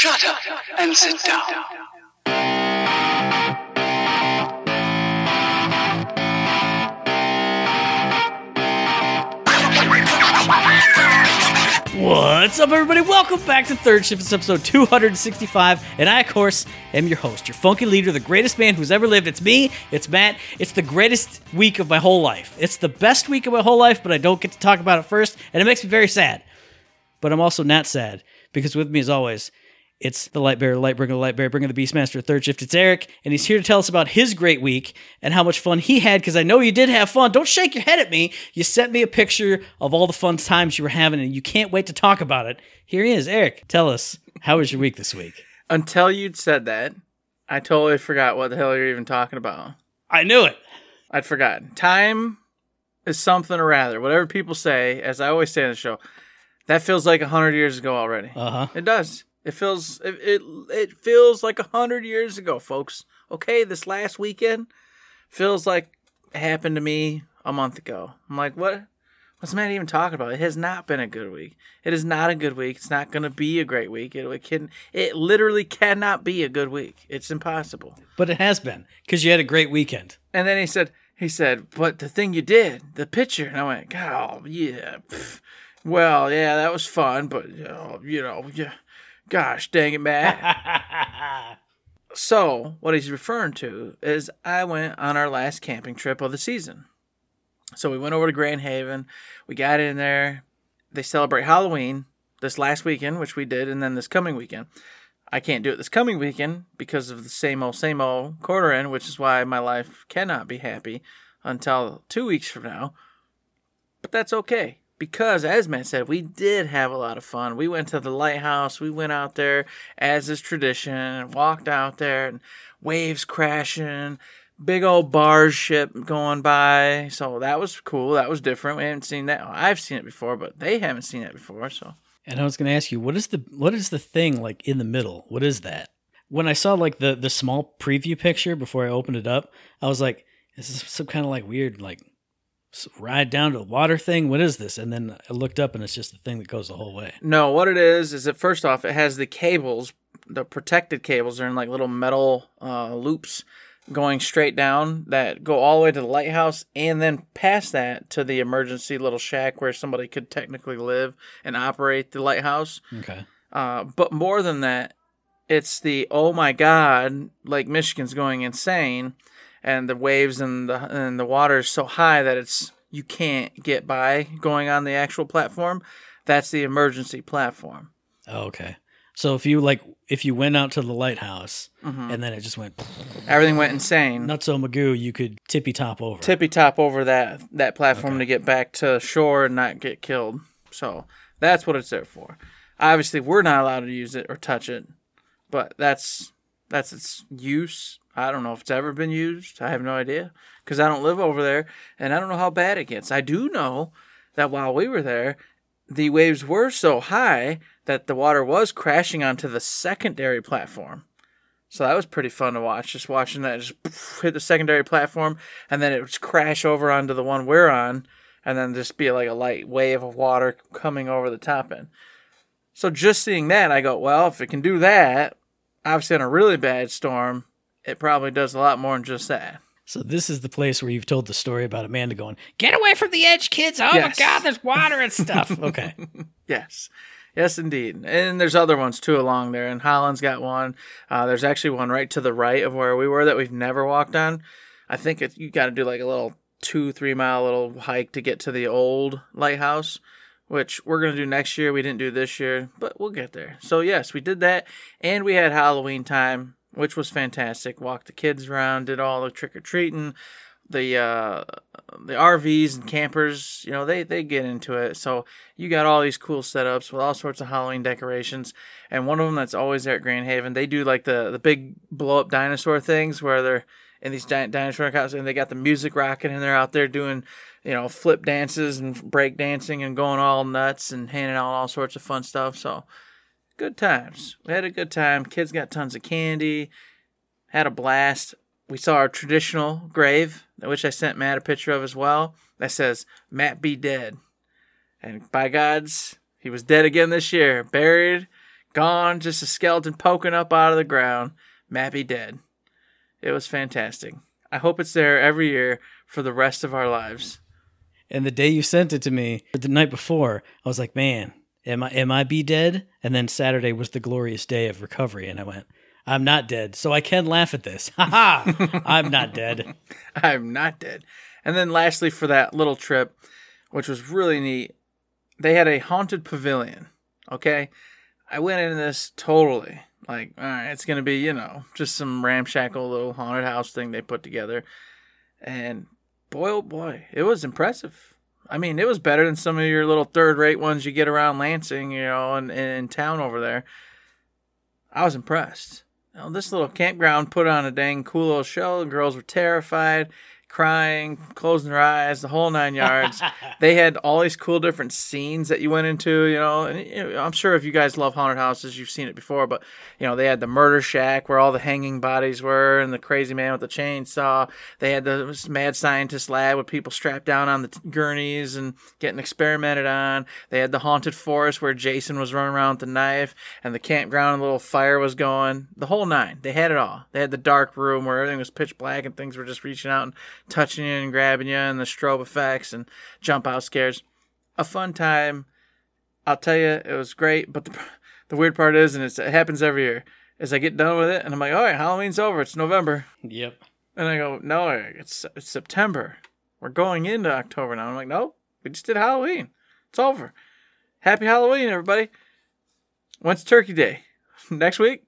Shut up and sit down. What's up, everybody? Welcome back to Third Shift. It's episode 265, and I, of course, am your host, your funky leader, the greatest man who's ever lived. It's me, it's Matt. It's the greatest week of my whole life. It's the best week of my whole life, but I don't get to talk about it first, and it makes me very sad. But I'm also not sad, because with me, as always, it's the light bearer, the beastmaster, Third Shift. It's Eric, and he's here to tell us about his great week and how much fun he had, because I know you did have fun. Don't shake your head at me. You sent me a picture of all the fun times you were having, and you can't wait to talk about it. Here he is. Eric, tell us, how was your week this week? Until you'd said that, I totally forgot what the hell you're even talking about. I knew it. I'd forgotten. Time is something or rather. Whatever people say, as I always say on the show, that feels like 100 years ago already. Uh-huh. It does. It feels like 100 years ago, folks. Okay, this last weekend feels like it happened to me a month ago. I'm like, what? What's Matt even talking about? It has not been a good week. It is not a good week. It's not going to be a great week. It literally cannot be a good week. It's impossible. But it has been, because you had a great weekend. And then he said, but the thing you did, the picture. And I went, God, oh, yeah. Pff. Well, yeah, that was fun, but, yeah. Gosh, dang it, Matt. So, what he's referring to is I went on our last camping trip of the season. So we went over to Grand Haven. We got in there. They celebrate Halloween this last weekend, which we did, and then this coming weekend. I can't do it this coming weekend because of the same old quarter end, which is why my life cannot be happy until 2 weeks from now. But that's okay. Because, as Matt said, we did have a lot of fun. We went to the lighthouse. We went out there, as is tradition, and walked out there, and waves crashing, big old barge ship going by. So that was cool. That was different. We haven't seen that. I've seen it before, but they haven't seen it before. So. And I was going to ask you, what is the thing like in the middle? What is that? When I saw like the small preview picture before I opened it up, I was like, is this some kind of like weird like ride down to the water thing? What is this? And then I looked up and it's just the thing that goes the whole way. No, what it is that first off, it has the cables, the protected cables are in like little metal loops going straight down that go all the way to the lighthouse and then past that to the emergency little shack where somebody could technically live and operate the lighthouse. Okay. But more than that, it's the, oh my God, Lake Michigan's going insane. And the waves and the water is so high that you can't get by going on the actual platform. That's the emergency platform. Oh, okay. So if you went out to the lighthouse and then it just went, everything went insane. Nutso Magoo, you could tippy top over that platform to get back to shore and not get killed. So that's what it's there for. Obviously, we're not allowed to use it or touch it, but that's its use. I don't know if it's ever been used. I have no idea because I don't live over there, and I don't know how bad it gets. I do know that while we were there, the waves were so high that the water was crashing onto the secondary platform. So that was pretty fun to watch, just watching that just hit the secondary platform, and then it would crash over onto the one we're on, and then just be like a light wave of water coming over the top end. So just seeing that, I go, well, if it can do that, obviously in a really bad storm, it probably does a lot more than just that. So this is the place where you've told the story about Amanda going, get away from the edge, kids. Oh, yes. My God, there's water and stuff. Okay. Yes. Yes, indeed. And there's other ones, too, along there. And Holland's got one. There's actually one right to the right of where we were that we've never walked on. I think you got to do like a little 2-3 mile little hike to get to the old lighthouse, which we're going to do next year. We didn't do this year, but we'll get there. So, yes, we did that. And we had Halloween time, which was fantastic. Walked the kids around, did all the trick-or-treating. The RVs and campers, you know, they get into it. So you got all these cool setups with all sorts of Halloween decorations. And one of them that's always there at Grand Haven, they do like the big blow-up dinosaur things where they're in these giant dinosaur houses and they got the music rocking and they're out there doing, you know, flip dances and break dancing and going all nuts and handing out all sorts of fun stuff. So good times. We had a good time. Kids got tons of candy. Had a blast. We saw our traditional grave, which I sent Matt a picture of as well, that says, Matt be dead. And by gods, he was dead again this year. Buried, Gone, just a skeleton poking up out of the ground. Mappy dead. It was fantastic. I hope it's there every year for the rest of our lives. And the day you sent it to me, the night before, I was like, man, am I be dead? And then Saturday was the glorious day of recovery, and I went, I'm not dead, so I can laugh at this. Ha ha! I'm not dead. I'm not dead. And then lastly, for that little trip, which was really neat, they had a haunted pavilion, okay? I went into this totally like, all right, it's going to be, you know, just some ramshackle little haunted house thing they put together. And boy, oh boy, it was impressive. I mean, it was better than some of your little third-rate ones you get around Lansing, you know, and in town over there. I was impressed. Now, this little campground put on a dang cool little show. The girls were terrified, crying, closing their eyes, the whole nine yards. They had all these cool different scenes that you went into, you know. And you know, I'm sure if you guys love haunted houses, you've seen it before. But, you know, they had the murder shack where all the hanging bodies were and the crazy man with the chainsaw. They had the mad scientist lab with people strapped down on the gurneys and getting experimented on. They had the haunted forest where Jason was running around with the knife and the campground and the little fire was going. The whole nine. They had it all. They had the dark room where everything was pitch black and things were just reaching out and touching you and grabbing you, and the strobe effects and jump out scares. A fun time. I'll tell you, it was great, but the weird part is, and it happens every year, is I get done with it and I'm like, all right, Halloween's over. It's November. Yep. And I go, no, Eric, it's September. We're going into October now. I'm like, no, we just did Halloween. It's over. Happy Halloween, everybody. When's Turkey Day? Next week?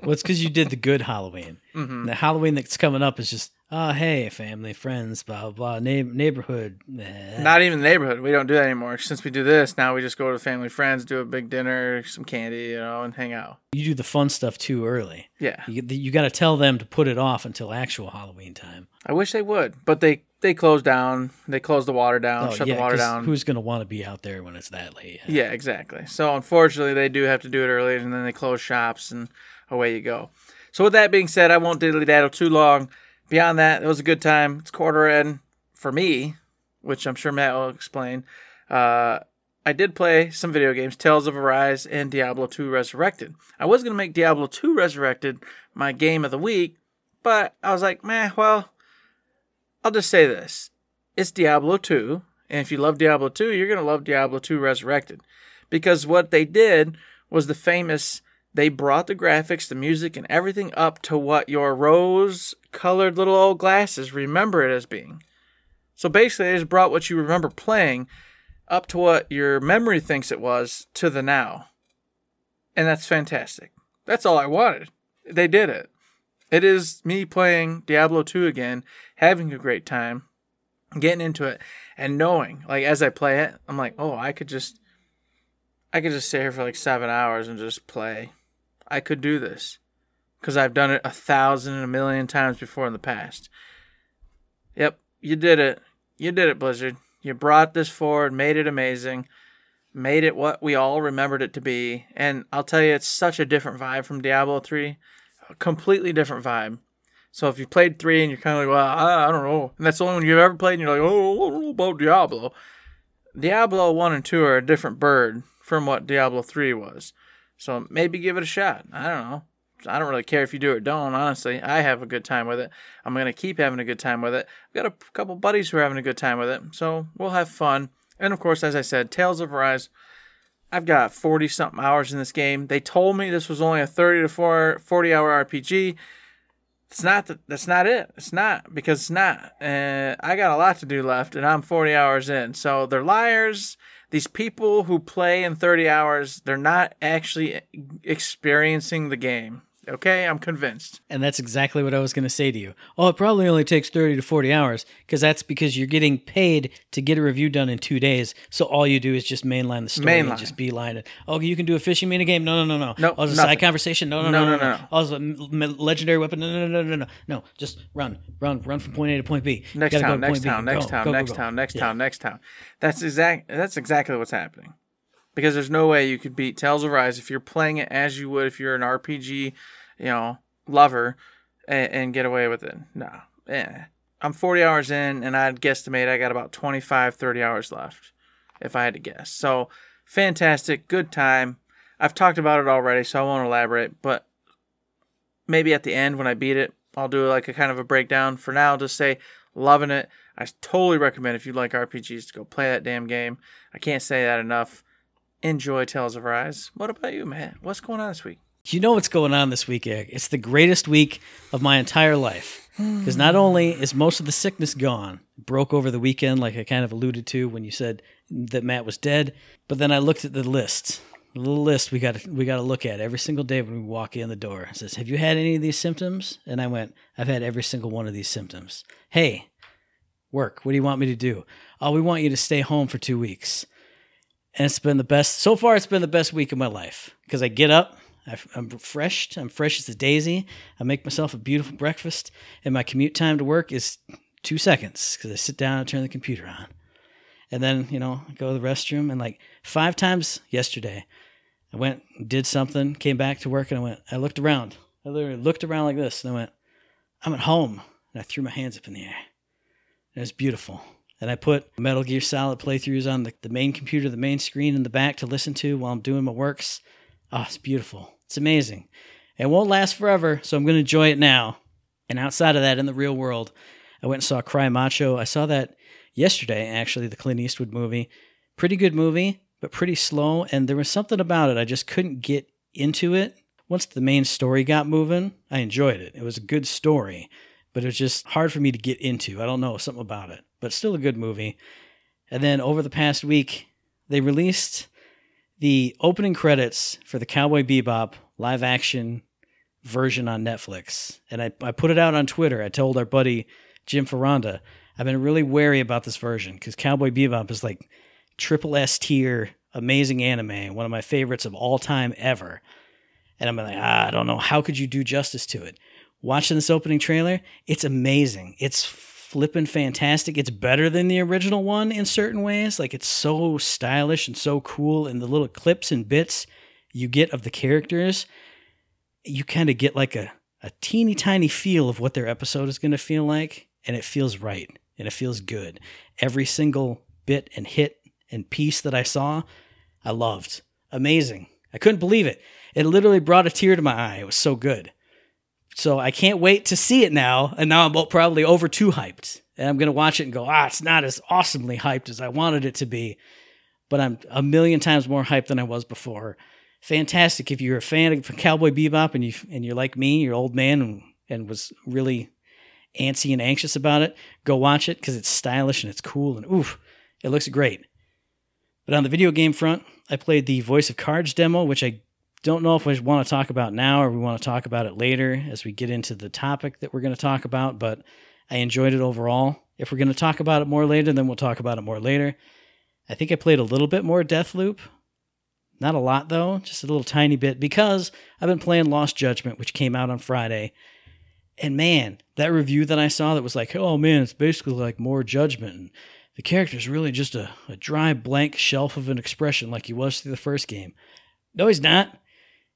Well, it's because you did the good Halloween. Mm-hmm. The Halloween that's coming up is just, oh, hey, family, friends, blah, blah, blah, neighborhood. Eh. Not even the neighborhood. We don't do that anymore. Since we do this, now we just go to family, friends, do a big dinner, some candy, you know, and hang out. You do the fun stuff too early. Yeah. You got to tell them to put it off until actual Halloween time. I wish they would, but they closed down. They closed the water down, shut the water down. Who's going to want to be out there when it's that late? Yeah, exactly. So, unfortunately, they do have to do it early, and then they close shops, and away you go. So, with that being said, I won't diddly-daddle too long. Beyond that, it was a good time. It's quarter end for me, which I'm sure Matt will explain. I did play some video games, Tales of Arise and Diablo 2 Resurrected. I was going to make Diablo 2 Resurrected my game of the week, but I was like, meh, well, I'll just say this. It's Diablo 2, and if you love Diablo 2, you're going to love Diablo 2 Resurrected. Because what they did was the famous, they brought the graphics, the music, and everything up to what your rose-colored little old glasses remember it as being. So basically, they just brought what you remember playing up to what your memory thinks it was to the now. And that's fantastic. That's all I wanted. They did it. It is me playing Diablo 2 again, having a great time, getting into it, and knowing, like, as I play it, I'm like, oh, I could just sit here for like 7 hours and just play. I could do this, because I've done it 1,000 and a million times before in the past. Yep, you did it. You did it, Blizzard. You brought this forward, made it amazing, made it what we all remembered it to be, and I'll tell you, it's such a different vibe from Diablo 3. A completely different vibe. So if you played 3 and you're kind of like, well, I don't know, and that's the only one you've ever played, and you're like, oh, I don't know about Diablo. Diablo 1 and 2 are a different bird from what Diablo 3 was. So maybe give it a shot. I don't know. I don't really care if you do or don't, honestly. I have a good time with it. I'm going to keep having a good time with it. I've got a couple buddies who are having a good time with it, so we'll have fun. And of course, as I said, Tales of Arise, I've got 40-something hours in this game. They told me this was only a 30 to 40-hour RPG. That's not it. It's not, because it's not. I got a lot to do left, and I'm 40 hours in. So they're liars. These people who play in 30 hours, they're not actually experiencing the game. Okay, I'm convinced. And that's exactly what I was going to say to you. Oh, it probably only takes 30 to 40 hours, because that's because you're getting paid to get a review done in 2 days. So all you do is just mainline the story and just beeline it. Oh, you can do a fishing mini game? No. Oh, a side conversation? No. Oh, a legendary weapon? No. No, just run from point A to point B. Next town. That's exactly what's happening. Because there's no way you could beat Tales of Arise if you're playing it as you would if you're an RPG, you know, lover, and get away with it. No. Eh. I'm 40 hours in, and I'd guesstimate I got about 25, 30 hours left, if I had to guess. So, fantastic. Good time. I've talked about it already, so I won't elaborate, but maybe at the end when I beat it, I'll do like a kind of a breakdown. For now, just say, loving it. I totally recommend, if you like RPGs, to go play that damn game. I can't say that enough. Enjoy Tales of Arise. What about you, Matt? What's going on this week? You know what's going on this week, Eric. It's the greatest week of my entire life. Because not only is most of the sickness gone, broke over the weekend, like I kind of alluded to when you said that Matt was dead, but then I looked at the list. The little list we got to look at every single day when we walk in the door. It says, have you had any of these symptoms? And I went, I've had every single one of these symptoms. Hey, work, what do you want me to do? Oh, we want you to stay home for 2 weeks. And it's been the best, so far it's been the best week of my life. Because I get up, I'm refreshed, I'm fresh as a daisy, I make myself a beautiful breakfast, and my commute time to work is 2 seconds. Because I sit down and turn the computer on. And then, you know, I go to the restroom, and like 5 times yesterday, I went, did something, came back to work, and I looked around. I literally looked around like this, and I went, I'm at home. And I threw my hands up in the air. And it was beautiful. And I put Metal Gear Solid playthroughs on the main computer, the main screen in the back to listen to while I'm doing my works. Oh, it's beautiful. It's amazing. It won't last forever, so I'm going to enjoy it now. And outside of that, in the real world, I went and saw Cry Macho. I saw that yesterday, actually, the Clint Eastwood movie. Pretty good movie, but pretty slow, and there was something about it. I just couldn't get into it. Once the main story got moving, I enjoyed it. It was a good story, but it was just hard for me to get into. I don't know, something about it, but still a good movie. And then over the past week, they released the opening credits for the Cowboy Bebop live action version on Netflix. And I put it out on Twitter. I told our buddy Jim Ferranda, I've been really wary about this version because Cowboy Bebop is like triple S tier, amazing anime, one of my favorites of all time ever. And I'm like, I don't know, how could you do justice to it? Watching this opening trailer, it's amazing. It's flippin' fantastic. It's better than the original one in certain ways. Like, it's so stylish and so cool, and the little clips and bits you get of the characters, you kind of get like a teeny tiny feel of what their episode is going to feel like, and it feels right, and it feels good. Every single bit and hit and piece that I saw, I loved. Amazing. I couldn't believe it. It literally brought a tear to my eye. It was so good. So I can't wait to see it now. And now I'm probably over too hyped. And I'm going to watch it and go, it's not as awesomely hyped as I wanted it to be. But I'm a million times more hyped than I was before. Fantastic. If you're a fan of Cowboy Bebop and, you're like me, you're an old man and was really antsy and anxious about it, go watch it because it's stylish and it's cool. And oof, it looks great. But on the video game front, I played the Voice of Cards demo, which I don't know if we want to talk about now or we want to talk about it later as we get into the topic that we're going to talk about, but I enjoyed it overall. If we're going to talk about it more later, then we'll talk about it more later. I think I played a little bit more Deathloop. Not a lot, though, just a little tiny bit, because I've been playing Lost Judgment, which came out on Friday. And man, that review that I saw that was like, oh man, it's basically like more Judgment, and the character's really just a dry, blank shelf of an expression like he was through the first game. No, he's not.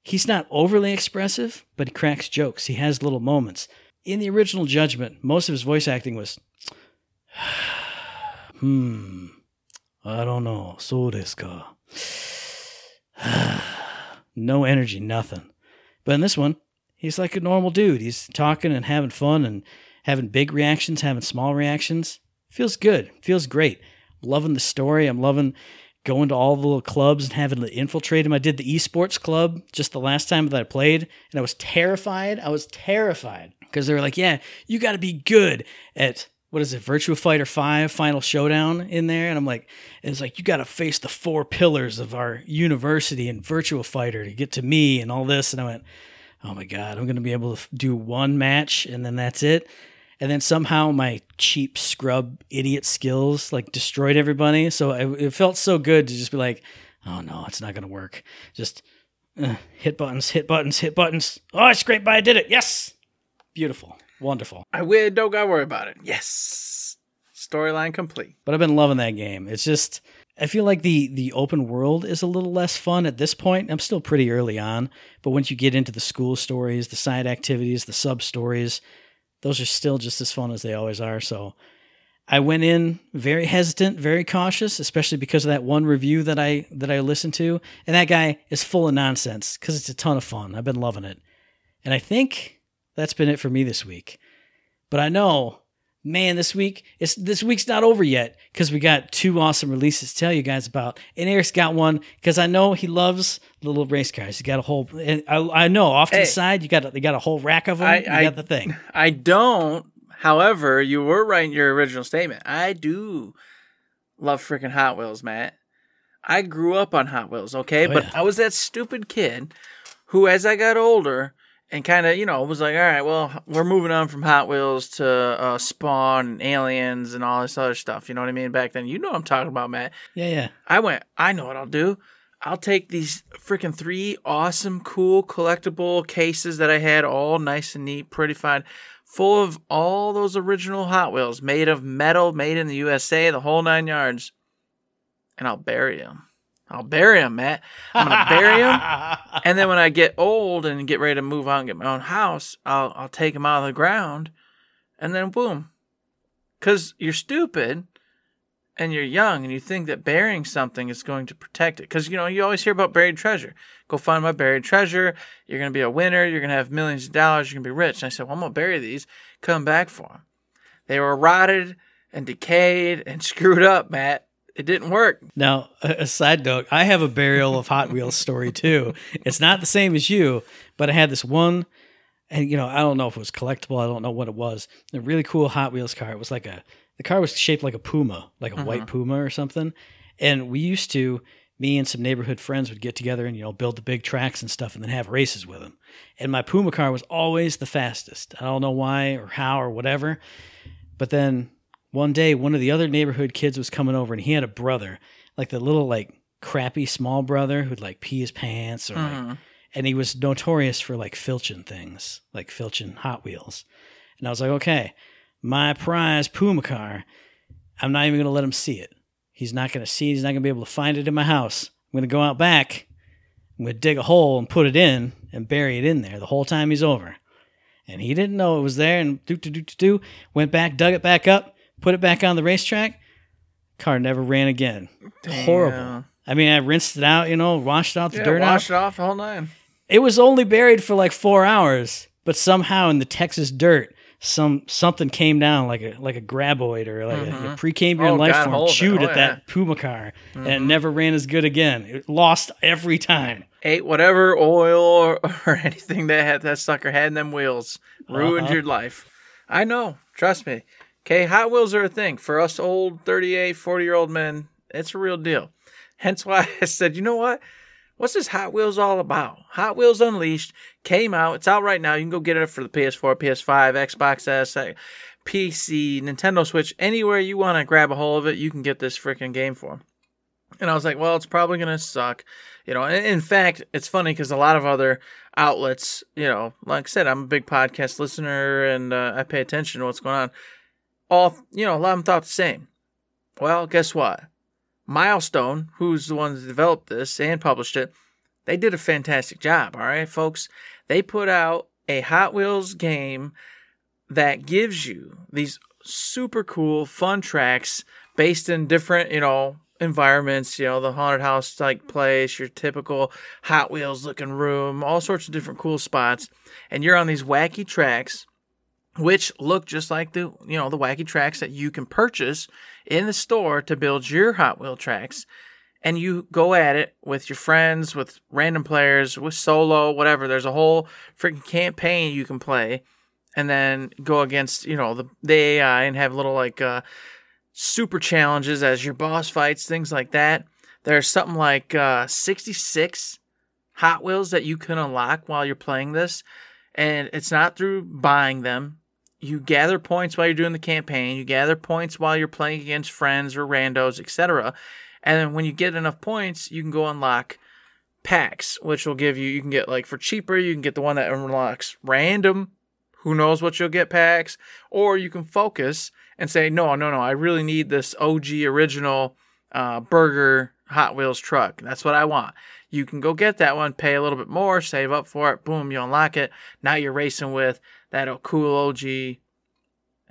He's not overly expressive, but he cracks jokes. He has little moments. In the original Judgment, most of his voice acting was, I don't know, so desu ka. No energy, nothing. But in this one, he's like a normal dude. He's talking and having fun and having big reactions, having small reactions. Feels good. Feels great. I'm loving the story. I'm loving going to all the little clubs and having to infiltrate them. I did the esports club just the last time that I played, and I was terrified. Because they were like, yeah, you got to be good at, Virtua Fighter 5 Final Showdown in there. And I'm like, it's like, you got to face the 4 pillars of our university and Virtua Fighter to get to me and all this. And I went, oh my God, I'm going to be able to do one match and then that's it. And then somehow my cheap scrub idiot skills like destroyed everybody. So it felt so good to just be like, oh no, it's not going to work. Just hit buttons. Oh, I scraped by. I did it. Yes. Beautiful. Wonderful. I win. Don't got to worry about it. Yes. Storyline complete. But I've been loving that game. It's just, I feel like the open world is a little less fun at this point. I'm still pretty early on. But once you get into the school stories, the side activities, the sub stories, those are still just as fun as they always are. So I went in very hesitant, very cautious, especially because of that one review that I listened to. And that guy is full of nonsense because it's a ton of fun. I've been loving it. And I think that's been it for me this week. But I know, man, this week's not over yet because we got two awesome releases to tell you guys about. And Eric's got one because I know he loves little race cars. He got a whole, and I know off to the side, you got a whole rack of them. You got the thing. I don't. However, you were right in your original statement. I do love freaking Hot Wheels, Matt. I grew up on Hot Wheels, okay? Oh, but yeah. I was that stupid kid who, as I got older and kind of, was like, all right, well, we're moving on from Hot Wheels to Spawn and Aliens and all this other stuff. You know what I mean? Back then, you know what I'm talking about, Matt. Yeah. I know what I'll do. I'll take these freaking three awesome, cool, collectible cases that I had, all nice and neat, pretty fine, full of all those original Hot Wheels, made of metal, made in the USA, the whole nine yards. And I'll bury them. Matt. I'm going to bury them. And then when I get old and get ready to move on and get my own house, I'll take them out of the ground. And then boom. Because you're stupid and you're young and you think that burying something is going to protect it. Because, you always hear about buried treasure. Go find my buried treasure. You're going to be a winner. You're going to have millions of dollars. You're going to be rich. And I said, well, I'm going to bury these. Come back for them. They were rotted and decayed and screwed up, Matt. It didn't work. Now, a side note, I have a burial of Hot Wheels story too. It's not the same as you, but I had this one, and I don't know if it was collectible. I don't know what it was. A really cool Hot Wheels car. It was like the car was shaped like a puma, like a white puma or something. And we used to, me and some neighborhood friends would get together and, build the big tracks and stuff and then have races with them. And my Puma car was always the fastest. I don't know why or how or whatever. But then one day, one of the other neighborhood kids was coming over and he had a brother, like the little, like, crappy small brother who'd, like, pee his pants or and he was notorious for, like, filching things, like filching Hot Wheels. And I was like, okay, my prize Puma car, I'm not even going to let him see it. He's not going to see it. He's not going to be able to find it in my house. I'm going to go out back. I'm going to dig a hole and put it in and bury it in there the whole time he's over. And he didn't know it was there and went back, dug it back up, put it back on the racetrack. Car never ran again. Damn. Horrible. I mean, I rinsed it out, washed out the dirt out. Washed it off the whole nine. It was only buried for like 4 hours, but somehow in the Texas dirt, something came down like a graboid or like a Precambrian life form chewed at that Puma car and it never ran as good again. It lost every time. Ate whatever oil or anything that sucker had in them wheels. Ruined your life. I know. Trust me. Okay, Hot Wheels are a thing. For us old 38, 40-year-old men, it's a real deal. Hence why I said, you know what? What's this Hot Wheels all about? Hot Wheels Unleashed came out. It's out right now. You can go get it for the PS4, PS5, Xbox S, PC, Nintendo Switch. Anywhere you want to grab a hold of it, you can get this freaking game for. And I was like, well, it's probably going to suck. In fact, it's funny because a lot of other outlets, like I said, I'm a big podcast listener and I pay attention to what's going on. All, a lot of them thought the same. Well, guess what? Milestone, who's the one that developed this and published it, they did a fantastic job, all right, folks? They put out a Hot Wheels game that gives you these super cool, fun tracks based in different, environments, the haunted house-like place, your typical Hot Wheels-looking room, all sorts of different cool spots, and you're on these wacky tracks, which look just like the, the wacky tracks that you can purchase in the store to build your Hot Wheel tracks. And you go at it with your friends, with random players, with solo, whatever. There's a whole freaking campaign you can play and then go against, the AI and have little super challenges as your boss fights, things like that. There's something like 66 Hot Wheels that you can unlock while you're playing this. And it's not through buying them. You gather points while you're doing the campaign. You gather points while you're playing against friends or randos, etc. And then when you get enough points, you can go unlock packs, which will give you can get for cheaper, you can get the one that unlocks random, who knows what you'll get packs, or you can focus and say, no, I really need this OG original burger Hot Wheels truck. That's what I want. You can go get that one, pay a little bit more, save up for it, boom, you unlock it. Now you're racing with that cool OG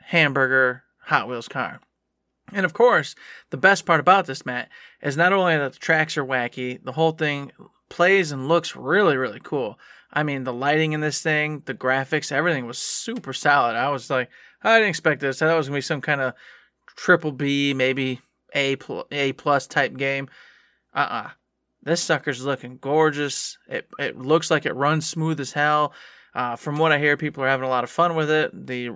hamburger Hot Wheels car. And of course, the best part about this, Matt, is not only that the tracks are wacky, the whole thing plays and looks really, really cool. I mean, the lighting in this thing, the graphics, everything was super solid. I was like, I didn't expect this. I thought it was going to be some kind of triple B, maybe A plus type game. This sucker's looking gorgeous. It looks like it runs smooth as hell. From what I hear, people are having a lot of fun with it. The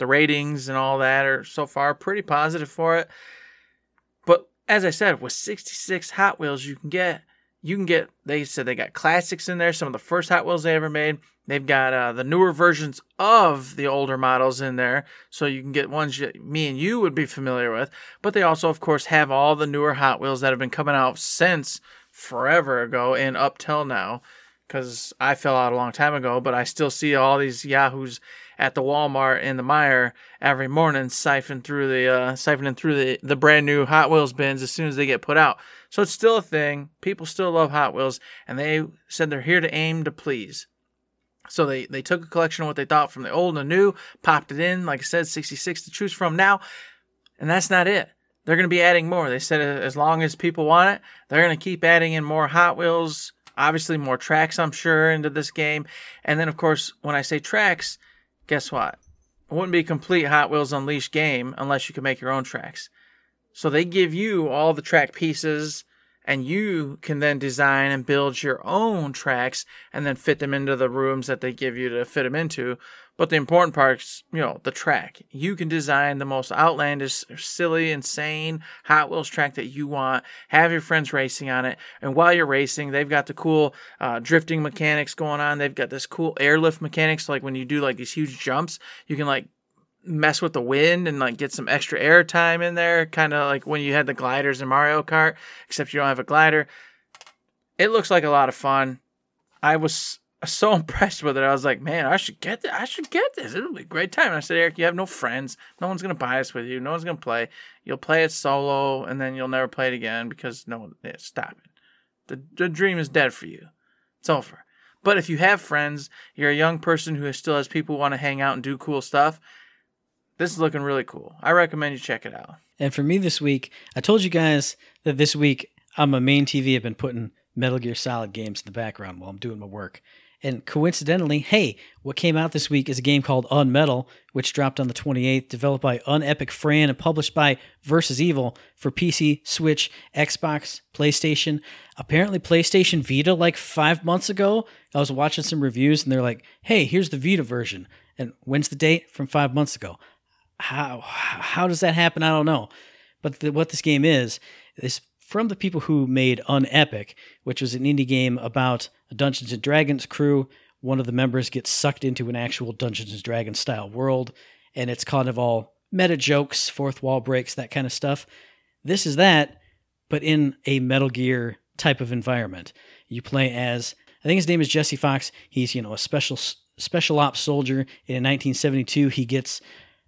ratings and all that are so far pretty positive for it. But as I said, with 66 Hot Wheels, you can get. They said they got classics in there. Some of the first Hot Wheels they ever made. They've got the newer versions of the older models in there, so you can get ones me and you would be familiar with. But they also, of course, have all the newer Hot Wheels that have been coming out since forever ago and up till now, because I fell out a long time ago, but I still see all these yahoos at the Walmart in the mire every morning siphoning through the brand new Hot Wheels bins as soon as they get put out. So it's still a thing. People still love Hot Wheels, and they said they're here to aim to please. So they took a collection of what they thought from the old and the new, popped it in, like I said, 66 to choose from now, and that's not it. They're going to be adding more. They said as long as people want it, they're going to keep adding in more Hot Wheels, obviously more tracks, I'm sure, into this game. And then, of course, when I say tracks, guess what? It wouldn't be a complete Hot Wheels Unleashed game unless you could make your own tracks. So they give you all the track pieces, and you can then design and build your own tracks and then fit them into the rooms that they give you to fit them into. But the important part's, the track. You can design the most outlandish, silly, insane Hot Wheels track that you want. Have your friends racing on it. And while you're racing, they've got the cool drifting mechanics going on. They've got this cool airlift mechanics. Like when you do like these huge jumps, you can like mess with the wind and like get some extra air time in there, kind of like when you had the gliders in Mario Kart, except you don't have a glider. It looks like a lot of fun. I was so impressed with it. I was like, man, I should get this. It'll be a great time. And I said, Eric, you have no friends. No one's gonna buy this with you. No one's gonna play. You'll play it solo, and then you'll never play it again because no one. Stop it. The dream is dead for you. It's over. But if you have friends, you're a young person who still has people who want to hang out and do cool stuff. This is looking really cool. I recommend you check it out. And for me this week, I told you guys that this week on my main TV, I've been putting Metal Gear Solid games in the background while I'm doing my work. And coincidentally, hey, what came out this week is a game called UnMetal, which dropped on the 28th, developed by UnEpic Fran and published by Versus Evil for PC, Switch, Xbox, PlayStation. Apparently PlayStation Vita like 5 months ago. I was watching some reviews and they're like, hey, here's the Vita version. And when's the date? From 5 months ago. How does that happen? I don't know. But what this game is from the people who made UnEpic, which was an indie game about a Dungeons & Dragons crew. One of the members gets sucked into an actual Dungeons & Dragons style world, and it's kind of all meta jokes, fourth wall breaks, that kind of stuff. This is that, but in a Metal Gear type of environment. You play as, I think his name is Jesse Fox. He's, a special ops soldier. In 1972, he gets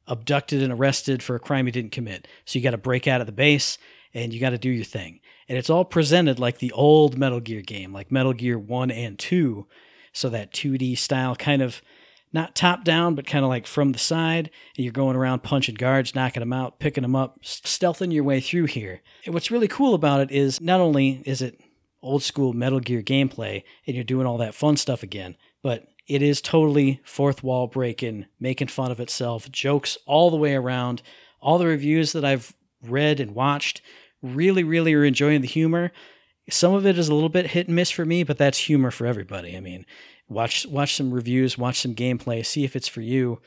abducted and arrested for a crime he didn't commit. So you got to break out of the base and you got to do your thing. And it's all presented like the old Metal Gear game, like Metal Gear 1 and 2. So that 2D style, kind of not top down, but kind of like from the side. And you're going around punching guards, knocking them out, picking them up, stealthing your way through here. And what's really cool about it is not only is it old school Metal Gear gameplay and you're doing all that fun stuff again, but it is totally fourth wall breaking, making fun of itself, jokes all the way around. All the reviews that I've read and watched really, really are enjoying the humor. Some of it is a little bit hit and miss for me, but that's humor for everybody. I mean, watch some reviews, watch some gameplay, see if it's for you.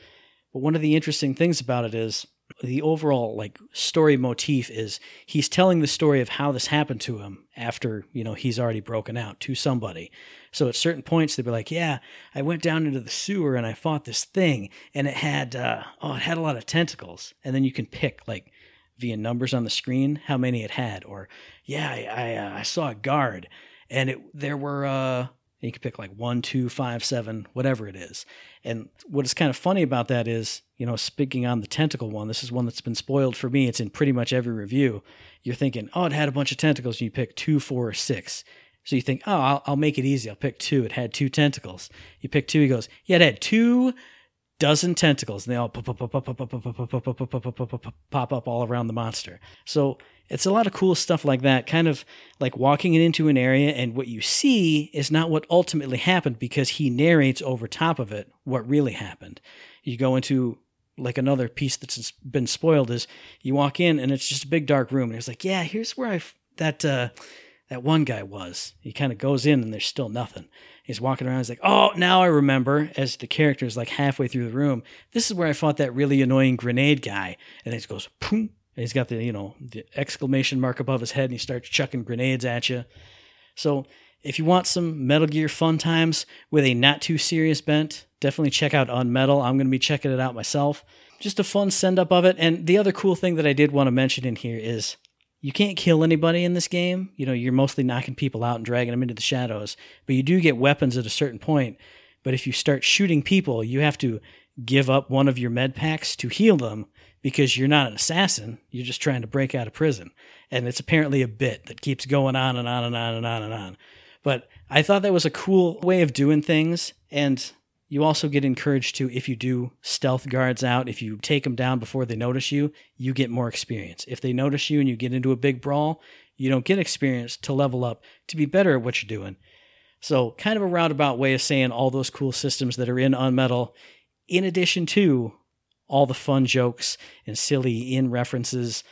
But one of the interesting things about it is the overall like story motif is he's telling the story of how this happened to him after, he's already broken out to somebody. So at certain points they'd be like, yeah, I went down into the sewer and I fought this thing and it had, it had a lot of tentacles. And then you can pick like via numbers on the screen, how many it had, or yeah, I saw a guard and you can pick like 1, 2, 5, 7, whatever it is. And what is kind of funny about that is, speaking on the tentacle one, this is one that's been spoiled for me. It's in pretty much every review. You're thinking, oh, it had a bunch of tentacles, and you pick 2, 4, or 6. So you think, oh, I'll make it easy. I'll pick 2. It had 2 tentacles. You pick 2. He goes, yeah, it had 2 dozen tentacles, and they all pop up all around the monster. So it's a lot of cool stuff like that, kind of like walking into an area, and what you see is not what ultimately happened because he narrates over top of it what really happened. You go into like another piece that's been spoiled is you walk in and it's just a big dark room, and it's like, yeah, here's where that one guy was. He kind of goes in and there's still nothing. He's walking around. He's like, oh, now I remember, as the character is like halfway through the room. This is where I fought that really annoying grenade guy. And then he goes, poof. And he's got the exclamation mark above his head, and he starts chucking grenades at you. So if you want some Metal Gear fun times with a not too serious bent, definitely check out UnMetal. I'm going to be checking it out myself. Just a fun send up of it. And the other cool thing that I did want to mention in here is, you can't kill anybody in this game. You know, you're mostly knocking people out and dragging them into the shadows, but you do get weapons at a certain point. But if you start shooting people, you have to give up one of your med packs to heal them because you're not an assassin. You're just trying to break out of prison. And it's apparently a bit that keeps going on and on and on and on and on. But I thought that was a cool way of doing things. And you also get encouraged to, if you do stealth guards out, if you take them down before they notice you, you get more experience. If they notice you and you get into a big brawl, you don't get experience to level up, to be better at what you're doing. So kind of a roundabout way of saying all those cool systems that are in UnMetal, in addition to all the fun jokes and silly in-references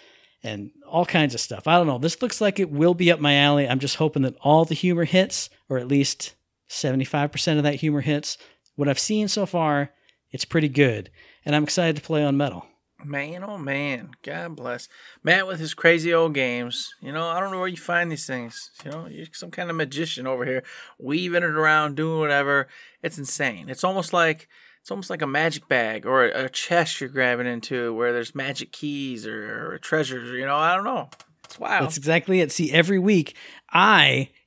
and all kinds of stuff. I don't know. This looks like it will be up my alley. I'm just hoping that all the humor hits, or at least 75% of that humor hits. What I've seen so far, it's pretty good, and I'm excited to play UnMetal. Man, oh man, God bless. Matt with his crazy old games. You know, I don't know where you find these things. You know, you're some kind of magician over here, weaving it around, doing whatever. It's insane. It's almost like a magic bag or a chest you're grabbing into where there's magic keys or treasures. You know, I don't know. It's wild. That's exactly it. See, every week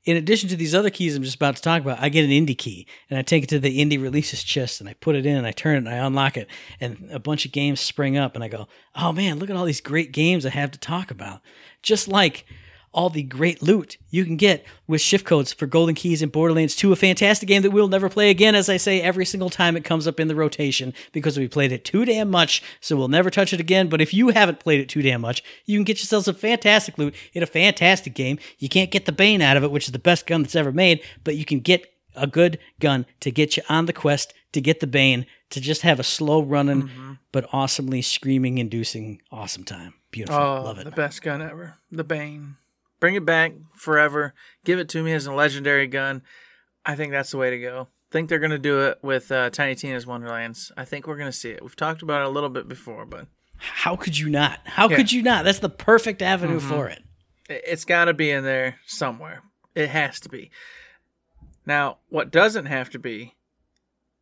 in addition to these other keys I'm just about to talk about, I get an indie key, and I take it to the indie releases chest, and I put it in, and I turn it, and I unlock it, and a bunch of games spring up, and I go, oh man, look at all these great games I have to talk about. Just like all the great loot you can get with shift codes for Golden Keys in Borderlands 2, a fantastic game that we'll never play again, as I say every single time it comes up in the rotation, because we played it too damn much, so we'll never touch it again. But if you haven't played it too damn much, you can get yourself some fantastic loot in a fantastic game. You can't get the Bane out of it, which is the best gun that's ever made, but you can get a good gun to get you on the quest to get the Bane, to just have a slow running, but awesomely screaming, inducing awesome time. Beautiful. Oh, love it. The best gun ever. The Bane. Bring it back forever. Give it to me as a legendary gun. I think that's the way to go. I think they're going to do it with Tiny Tina's Wonderlands. I think we're going to see it. We've talked about it a little bit before, but... How could you not? How could you not? That's the perfect avenue for it. It's got to be in there somewhere. It has to be. Now, what doesn't have to be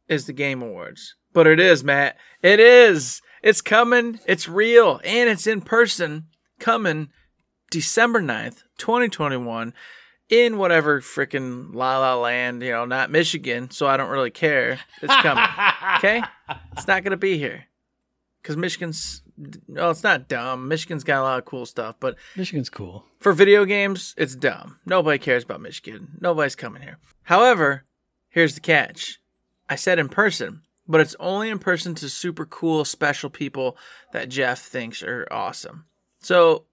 is the Game Awards. But it is, Matt. It is. It's coming. It's real. And it's in person. Coming December 9th, 2021, in whatever freaking La La Land, you know, not Michigan, so I don't really care. It's coming, okay? It's not going to be here. Because Michigan's, well, it's not dumb. Michigan's got a lot of cool stuff, but... Michigan's cool. For video games, it's dumb. Nobody cares about Michigan. Nobody's coming here. However, here's the catch. I said in person, but it's only in person to super cool, special people that Jeff thinks are awesome. So...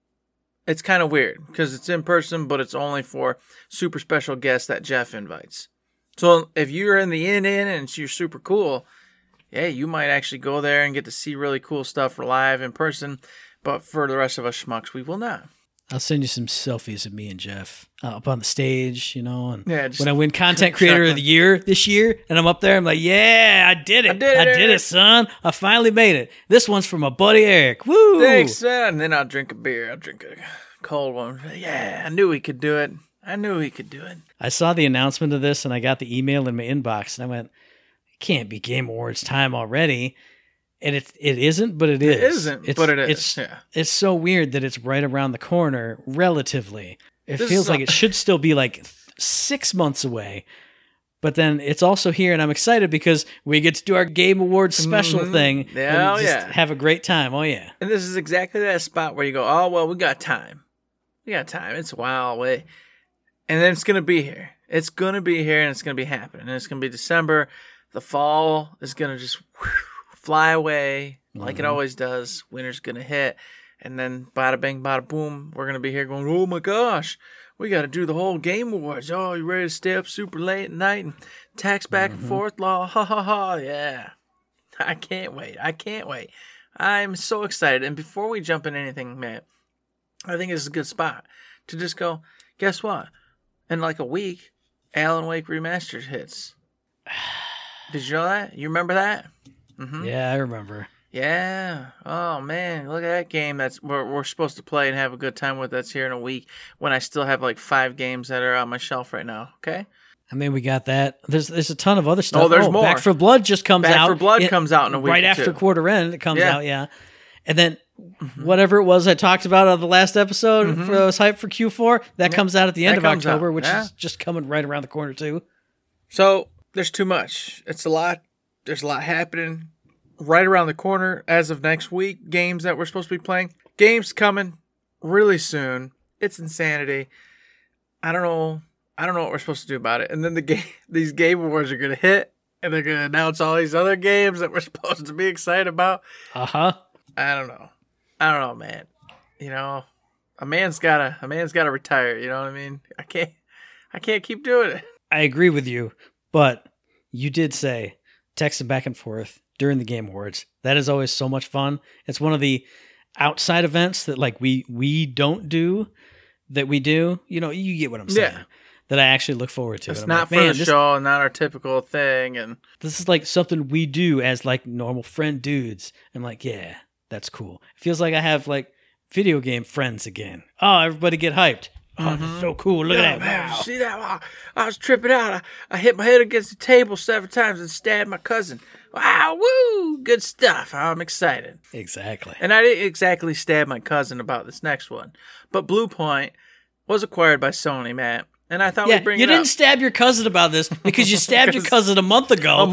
It's kind of weird because it's in person, but it's only for super special guests that Jeff invites. So if you're in the in and you're super cool, yeah, you might actually go there and get to see really cool stuff live in person. But for the rest of us schmucks, we will not. I'll send you some selfies of me and Jeff up on the stage, you know. And yeah, when I win Content Creator of the Year this year, and I'm up there, I'm like, yeah, I did it. I did it, son. I finally made it. This one's from my buddy Eric. Woo! Thanks, son. And then I'll drink a beer. I'll drink a cold one. Yeah, I knew he could do it. I knew he could do it. I saw the announcement of this, and I got the email in my inbox, and I went, it can't be Game Awards time already. And it isn't, but it is. It's so weird that it's right around the corner, relatively. It feels like it should still be like 6 months away. But then it's also here, and I'm excited because we get to do our Game Awards special thing. Yeah, and just have a great time. Oh, yeah. And this is exactly that spot where you go, oh, well, we got time. We got time. It's a while away. And then it's going to be here. It's going to be here, and it's going to be happening. And it's going to be December. The fall is going to just... Whew, fly away like it always does. Winter's going to hit. And then bada bang, bada boom, we're going to be here going, oh my gosh, we got to do the whole Game Awards. Oh, you ready to stay up super late at night and text back and forth? Law, ha, ha, ha, yeah. I can't wait. I can't wait. I'm so excited. And before we jump into anything, Matt, I think this is a good spot to just go, guess what? In like a week, Alan Wake Remastered hits. Did you know that? You remember that? Mm-hmm. Yeah, I remember. Yeah. Oh, man. Look at that game that's we're supposed to play and have a good time with. That's here in a week when I still have like 5 games that are on my shelf right now. Okay? I mean, we got that. There's a ton of other stuff. Oh, there's more. Back 4 Blood just comes out. Back 4 Blood comes out in a week. Right after quarter end, it comes out, yeah. And then whatever it was I talked about on the last episode, for those hype for Q4, that comes out at the end of October, which is just coming right around the corner, too. So there's too much. It's a lot. There's a lot happening right around the corner as of next week. Games that we're supposed to be playing. Games coming really soon. It's insanity. I don't know what we're supposed to do about it. And then these Game Awards are going to hit, and they're going to announce all these other games that we're supposed to be excited about. Uh-huh. I don't know, man. You know, a man's gotta retire. You know what I mean? I can't keep doing it. I agree with you, but you did say texting back and forth during the Game Awards. That is always so much fun. It's one of the outside events that like we don't do that we do. You know, you get what I'm saying. Yeah. That I actually look forward to. It's not for the show and not our typical thing. And this is like something we do as like normal friend dudes. I'm like, yeah, that's cool. It feels like I have like video game friends again. Oh, everybody get hyped. Oh, this is so cool. Look at that. Man, wow. See that? Wow. I was tripping out. I hit my head against the table 7 times and stabbed my cousin. Wow, woo, good stuff. I'm excited. Exactly. And I didn't exactly stab my cousin about this next one. But Blue Point was acquired by Sony, Matt. And I thought we'd bring it up. You didn't stab your cousin about this because you stabbed your cousin a month ago.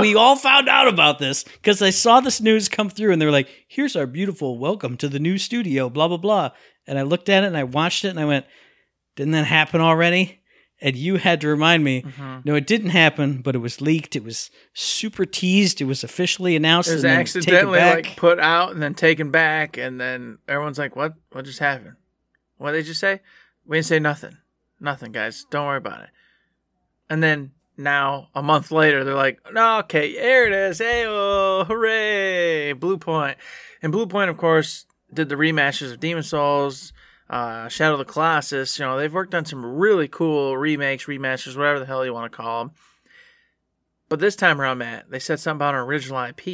We all found out about this because I saw this news come through and they were like, here's our beautiful welcome to the new studio, blah, blah, blah. And I looked at it and I watched it and I went, didn't that happen already? And you had to remind me, no, it didn't happen, but it was leaked. It was super teased. It was officially announced. It was accidentally like put out and then taken back. And then everyone's like, what? What just happened? What did they just say? We didn't say nothing. Nothing, guys. Don't worry about it. And then now, a month later, they're like, no, okay, here it is. Hey, oh, hooray. Blue Point. And Blue Point, of course, did the remasters of Demon Souls, Shadow of the Colossus. You know, they've worked on some really cool remakes, remasters, whatever the hell you want to call them. But this time around, Matt, they said something about an original IP.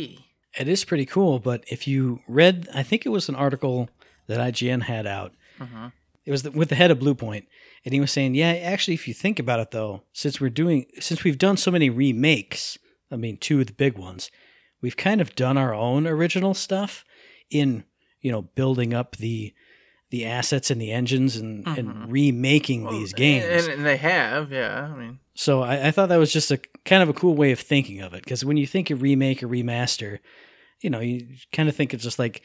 It is pretty cool, but if you read, I think it was an article that IGN had out. Mm-hmm. It was with the head of Blue Point, and he was saying, yeah, actually, if you think about it, though, since we've done so many remakes, I mean, 2 of the big ones, we've kind of done our own original stuff in, you know, building up the assets and the engines and remaking these games. And they have, yeah. I mean, so I thought that was just a kind of a cool way of thinking of it, because when you think of remake or remaster, you know, you kind of think it's just like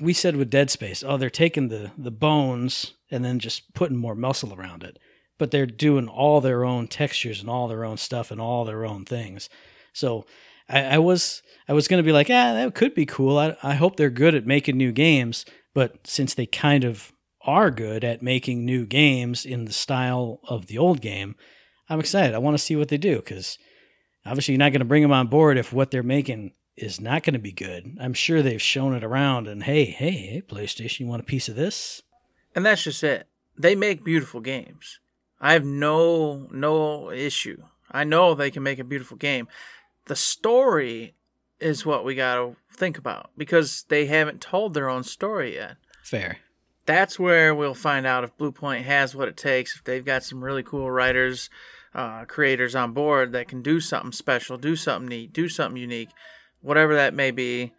we said with Dead Space, oh, they're taking the bones and then just putting more muscle around it. But they're doing all their own textures and all their own stuff and all their own things. So I was going to be like, that could be cool. I hope they're good at making new games. But since they kind of are good at making new games in the style of the old game, I'm excited. I want to see what they do because obviously you're not going to bring them on board if what they're making is not going to be good. I'm sure they've shown it around and hey, PlayStation, you want a piece of this? And that's just it. They make beautiful games. I have no issue. I know they can make a beautiful game. The story is what we got to think about because they haven't told their own story yet. Fair. That's where we'll find out if Blue Point has what it takes, if they've got some really cool writers, creators on board that can do something special, do something neat, do something unique. Whatever that may be,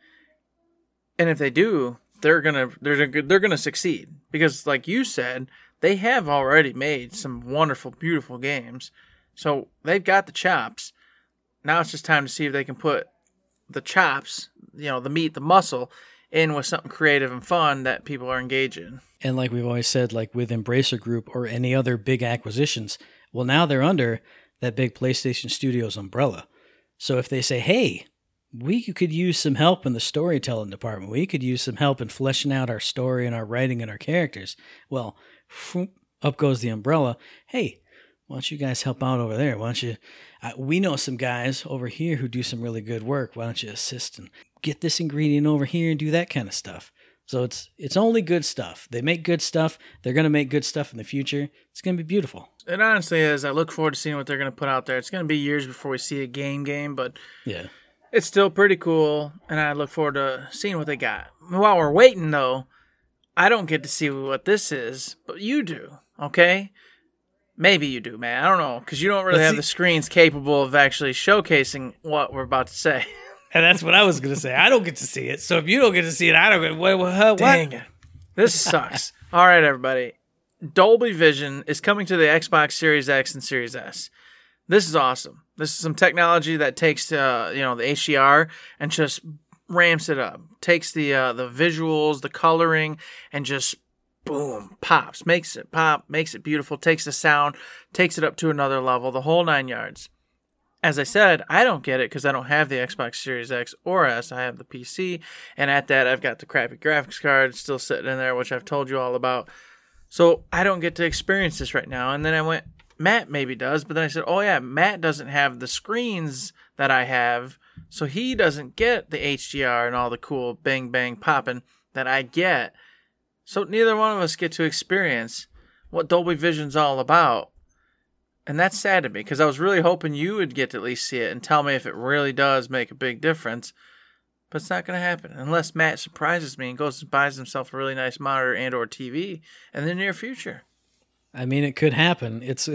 and if they do, they're gonna succeed because, like you said, they have already made some wonderful, beautiful games, so they've got the chops. Now it's just time to see if they can put the chops, you know, the meat, the muscle, in with something creative and fun that people are engaged in. And like we've always said, like with Embracer Group or any other big acquisitions, well, now they're under that big PlayStation Studios umbrella. So if they say, hey, we could use some help in the storytelling department. We could use some help in fleshing out our story and our writing and our characters. Well, up goes the umbrella. Hey, why don't you guys help out over there? Why don't you? We know some guys over here who do some really good work. Why don't you assist and get this ingredient over here and do that kind of stuff? So it's only good stuff. They make good stuff. They're going to make good stuff in the future. It's going to be beautiful. It honestly is. I look forward to seeing what they're going to put out there. It's going to be years before we see a game, but yeah, it's still pretty cool, and I look forward to seeing what they got. While we're waiting, though, I don't get to see what this is, but you do, okay? Maybe you do, man. I don't know, because you don't really have the screens capable of actually showcasing what we're about to say. And that's what I was going to say. I don't get to see it. So if you don't get to see it, I don't get what? Dang it. This sucks. All right, everybody. Dolby Vision is coming to the Xbox Series X and Series S. This is awesome. This is some technology that takes the HDR and just ramps it up. Takes the visuals, the coloring, and just boom, pops. Makes it pop, makes it beautiful, takes the sound, takes it up to another level, the whole 9 yards. As I said, I don't get it because I don't have the Xbox Series X or S. I have the PC, and at that, I've got the crappy graphics card still sitting in there, which I've told you all about. So I don't get to experience this right now. And then I went, Matt maybe does, but then I said, oh yeah, Matt doesn't have the screens that I have, so he doesn't get the HDR and all the cool bang, bang, popping that I get. So neither one of us get to experience what Dolby Vision's all about. And that's sad to me, because I was really hoping you would get to at least see it and tell me if it really does make a big difference. But it's not going to happen unless Matt surprises me and goes and buys himself a really nice monitor and or TV in the near future. I mean, it could happen. It's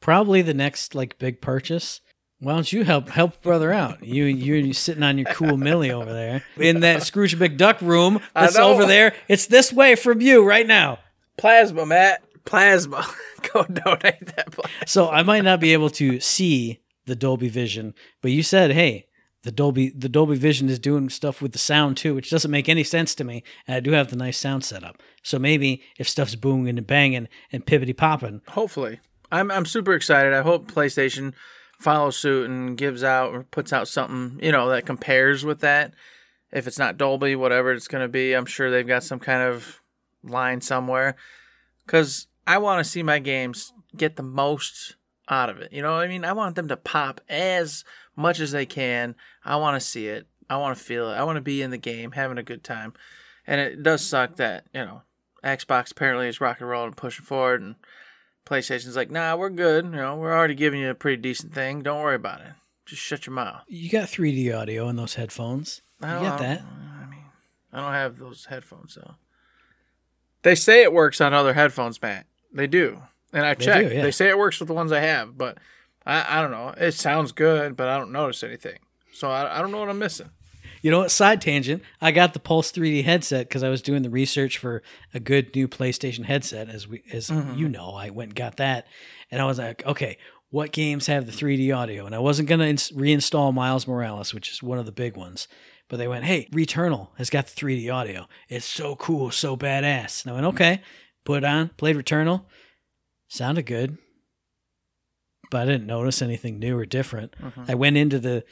probably the next big purchase. Why don't you help brother out? You're sitting on your cool Millie over there in that Scrooge McDuck room that's over there. It's this way from you right now. Plasma, Matt. Plasma. Go donate that plasma. So I might not be able to see the Dolby Vision, but you said, hey, the Dolby Vision is doing stuff with the sound too, which doesn't make any sense to me. And I do have the nice sound setup. So maybe if stuff's booming and banging and pippity popping. Hopefully. I'm super excited. I hope PlayStation follows suit and gives out or puts out something, that compares with that. If it's not Dolby, whatever it's going to be, I'm sure they've got some kind of line somewhere. Because I want to see my games get the most out of it. You know what I mean? I want them to pop as much as they can. I want to see it. I want to feel it. I want to be in the game, having a good time. And it does suck that, Xbox apparently is rock and roll and pushing forward. And PlayStation's like, nah, we're good. We're already giving you a pretty decent thing. Don't worry about it. Just shut your mouth. You got 3D audio in those headphones. I got that. I don't have those headphones, though. They say it works on other headphones, Matt. They do. And I checked. Yeah. They say it works with the ones I have, but I don't know. It sounds good, but I don't notice anything. So I don't know what I'm missing. You know what? Side tangent. I got the Pulse 3D headset because I was doing the research for a good new PlayStation headset. I went and got that. And I was like, okay, what games have the 3D audio? And I wasn't going to reinstall Miles Morales, which is one of the big ones. But they went, hey, Returnal has got the 3D audio. It's so cool, so badass. And I went, okay, put it on, played Returnal. Sounded good. But I didn't notice anything new or different. Mm-hmm. I went into the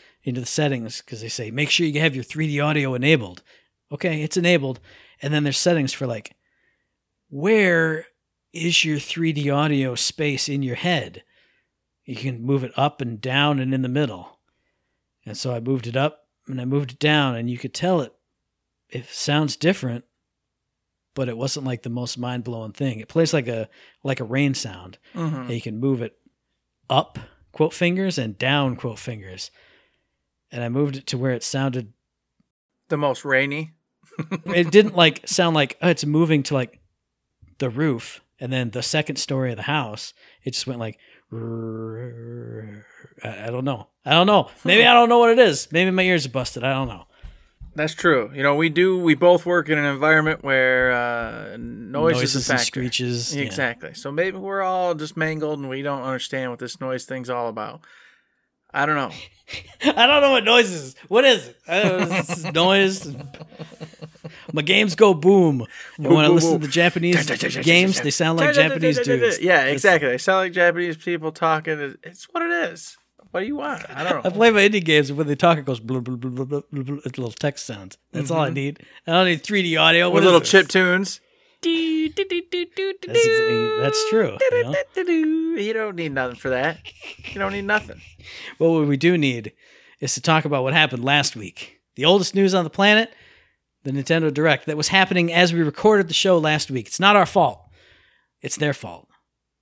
settings because they say, make sure you have your 3D audio enabled. Okay, it's enabled. And then there's settings for where is your 3D audio space in your head? You can move it up and down and in the middle. And so I moved it up. And I moved it down, and you could tell it sounds different, but it wasn't the most mind-blowing thing. It plays like a rain sound, mm-hmm. and you can move it up, quote fingers, and down, quote fingers. And I moved it to where it sounded... the most rainy? It didn't sound it's moving to the roof, and then the second story of the house. It just went I don't know. Maybe I don't know what it is. Maybe my ears are busted. I don't know. That's true. We both work in an environment where noises is a factor. And screeches. Yeah. Exactly. So maybe we're all just mangled and we don't understand what this noise thing's all about. I don't know. I don't know what noise is. What is it? I don't know. It's noise. My games go boom. And when I listen to the Japanese games, they sound like Japanese dudes. Yeah, exactly. They sound like Japanese people talking. It's what it is. What do you want? I don't know. I play my indie games, and when they talk, it goes blah, blah, blah, blah, blah, blah. It's little text sounds. That's all I need. I don't need 3D audio. With little chip tunes. That's true. You don't need nothing for that. You don't need nothing. Well, what we do need is to talk about what happened last week. The oldest news on the planet, the Nintendo Direct, that was happening as we recorded the show last week. It's not our fault. It's their fault.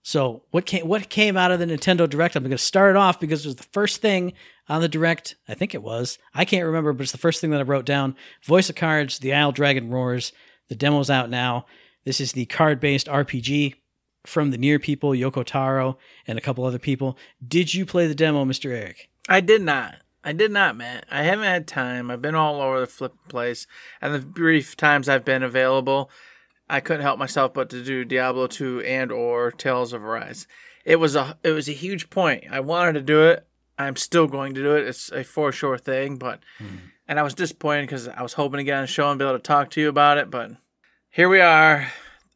So what came out of the Nintendo Direct? I'm going to start it off because it was the first thing on the Direct. I think it was. I can't remember, but it's the first thing that I wrote down. Voice of Cards, The Isle Dragon Roars. The demo's out now. This is the card-based RPG from the Near people, Yoko Taro, and a couple other people. Did you play the demo, Mr. Eric? I did not, Matt. I haven't had time. I've been all over the flipping place. And the brief times I've been available, I couldn't help myself but to do Diablo 2 and or Tales of Arise. It was a huge point. I wanted to do it. I'm still going to do it. It's a for sure thing, but and I was disappointed because I was hoping to get on the show and be able to talk to you about it, but here we are.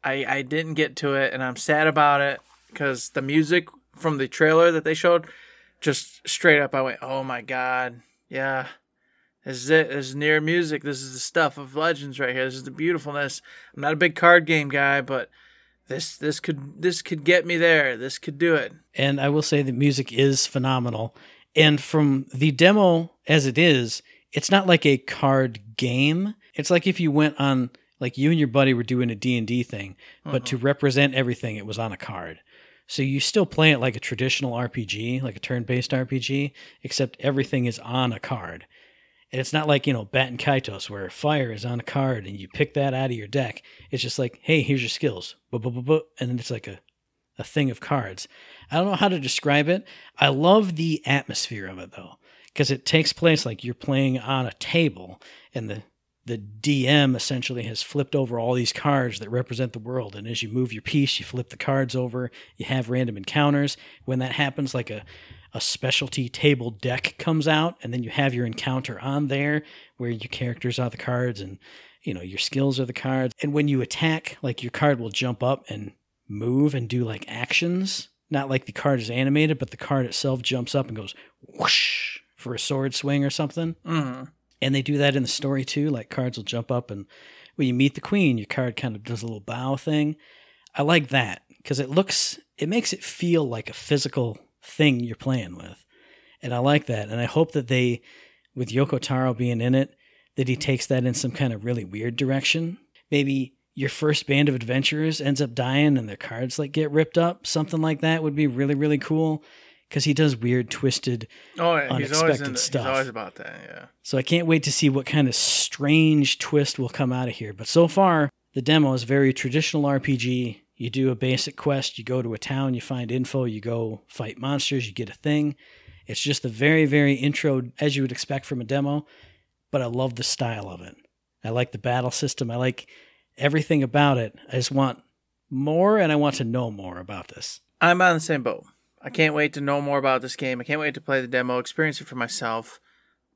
I didn't get to it, and I'm sad about it because the music from the trailer that they showed, just straight up I went, oh my God, yeah. This is it. This is Near music. This is the stuff of Legends right here. This is the beautifulness. I'm not a big card game guy, but this could get me there. This could do it. And I will say the music is phenomenal. And from the demo as it is, it's not like a card game. It's like if you went on, like you and your buddy were doing a D&D thing, but to represent everything, it was on a card. So you still play it like a traditional RPG, like a turn-based RPG, except everything is on a card. And it's not like, Batten Kaitos where fire is on a card and you pick that out of your deck. It's just like, hey, here's your skills. And then it's like a thing of cards. I don't know how to describe it. I love the atmosphere of it, though, because it takes place like you're playing on a table and the DM essentially has flipped over all these cards that represent the world. And as you move your piece, you flip the cards over. You have random encounters. When that happens, like a specialty table deck comes out, and then you have your encounter on there where your characters are the cards and, your skills are the cards. And when you attack, like your card will jump up and move and do like actions. Not like the card is animated, but the card itself jumps up and goes whoosh for a sword swing or something. Mm-hmm. And they do that in the story too. Like cards will jump up, and when you meet the queen, your card kind of does a little bow thing. I like that because it makes it feel like a physical thing you're playing with, and I like that, and I hope that they, with Yoko Taro being in it, that he takes that in some kind of really weird direction. Maybe your first band of adventurers ends up dying and their cards like get ripped up. Something like that would be really, really cool, because he does weird, twisted, unexpected stuff. He's always about that, yeah. So I can't wait to see what kind of strange twist will come out of here, but so far the demo is very traditional RPG. You do a basic quest, you go to a town, you find info, you go fight monsters, you get a thing. It's just the very, very intro, as you would expect from a demo, but I love the style of it. I like the battle system. I like everything about it. I just want more, and I want to know more about this. I'm on the same boat. I can't wait to know more about this game. I can't wait to play the demo, experience it for myself.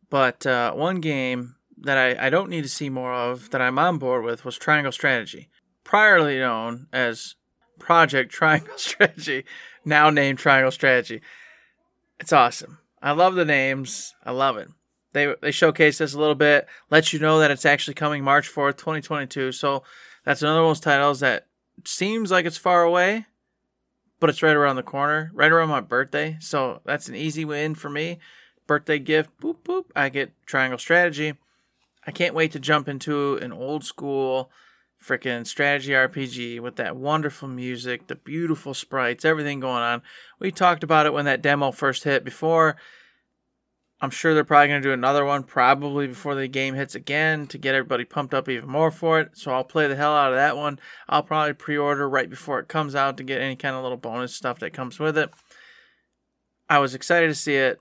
But one game that I don't need to see more of that I'm on board with was Triangle Strategy. Priorly known as Project Triangle Strategy, now named Triangle Strategy. It's awesome. I love the names. I love it. They showcase this a little bit, let you know that it's actually coming March 4th, 2022. So that's another one of those titles that seems like it's far away, but it's right around the corner, right around my birthday. So that's an easy win for me. Birthday gift, boop, boop. I get Triangle Strategy. I can't wait to jump into an old school freaking strategy RPG with that wonderful music, the beautiful sprites, everything going on. We talked about it when that demo first hit before. I'm sure they're probably going to do another one probably before the game hits again to get everybody pumped up even more for it. So I'll play the hell out of that one. I'll probably pre-order right before it comes out to get any kind of little bonus stuff that comes with it. I was excited to see it.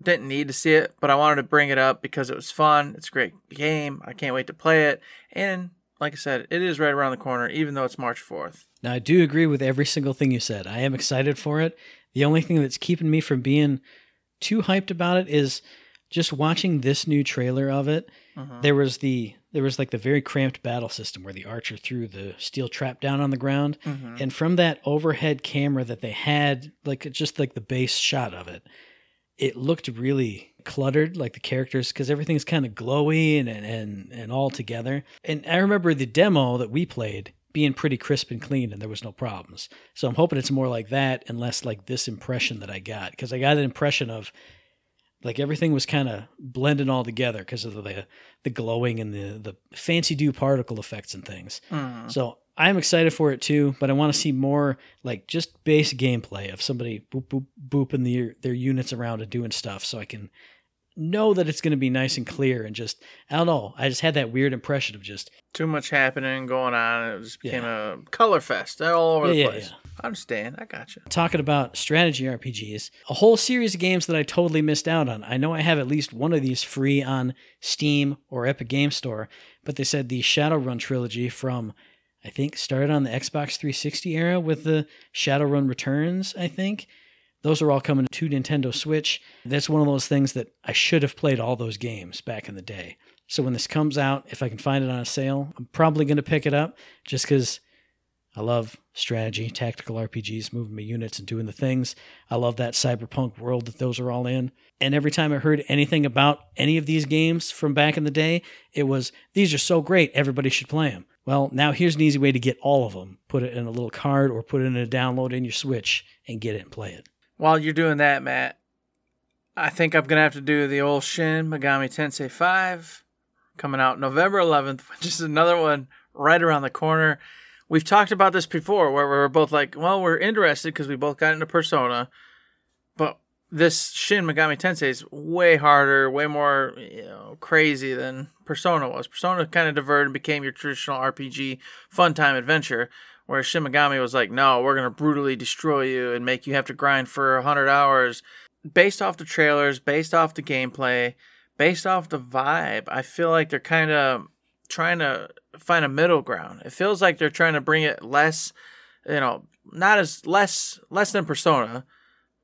Didn't need to see it, but I wanted to bring it up because it was fun. It's a great game. I can't wait to play it. And like I said, it is right around the corner, even though it's March 4th. Now, I do agree with every single thing you said. I am excited for it. The only thing that's keeping me from being too hyped about it is just watching this new trailer of it. Uh-huh. There was like the very cramped battle system where the archer threw the steel trap down on the ground. Uh-huh. And from that overhead camera that they had, like just like the base shot of it, it looked really cluttered, like the characters, because everything's kind of glowy and all together. And I remember the demo that we played being pretty crisp and clean, and there was no problems. So I'm hoping it's more like that and less like this impression that I got, because I got an impression of like everything was kind of blending all together because of the glowing and the fancy-do particle effects and things. Mm. So I'm excited for it too, but I want to see more like just base gameplay of somebody boop, boop, booping their units around and doing stuff so I can know that it's going to be nice and clear and just, I don't know, I just had that weird impression of just... too much happening going on. It just became a color fest all over the place. Yeah. I understand. I got you. Talking about strategy RPGs, a whole series of games that I totally missed out on. I know I have at least one of these free on Steam or Epic Game Store, but they said the Shadowrun Trilogy from, I think, started on the Xbox 360 era with the Shadowrun Returns, I think. Those are all coming to Nintendo Switch. That's one of those things that I should have played all those games back in the day. So when this comes out, if I can find it on a sale, I'm probably going to pick it up just because I love strategy, tactical RPGs, moving my units and doing the things. I love that cyberpunk world that those are all in. And every time I heard anything about any of these games from back in the day, it was, these are so great, everybody should play them. Well, now here's an easy way to get all of them. Put it in a little card or put it in a download in your Switch and get it and play it. While you're doing that, Matt, I think I'm going to have to do the old Shin Megami Tensei 5 coming out November 11th, which is another one right around the corner. We've talked about this before where we were both like, well, we're interested because we both got into Persona, but this Shin Megami Tensei is way harder, way more crazy than Persona was. Persona kind of diverted and became your traditional RPG fun time adventure. Where Shin Megami was like, no, we're going to brutally destroy you and make you have to grind for 100 hours. Based off the trailers, based off the gameplay, based off the vibe, I feel like they're kind of trying to find a middle ground. It feels like they're trying to bring it less, not as less than Persona,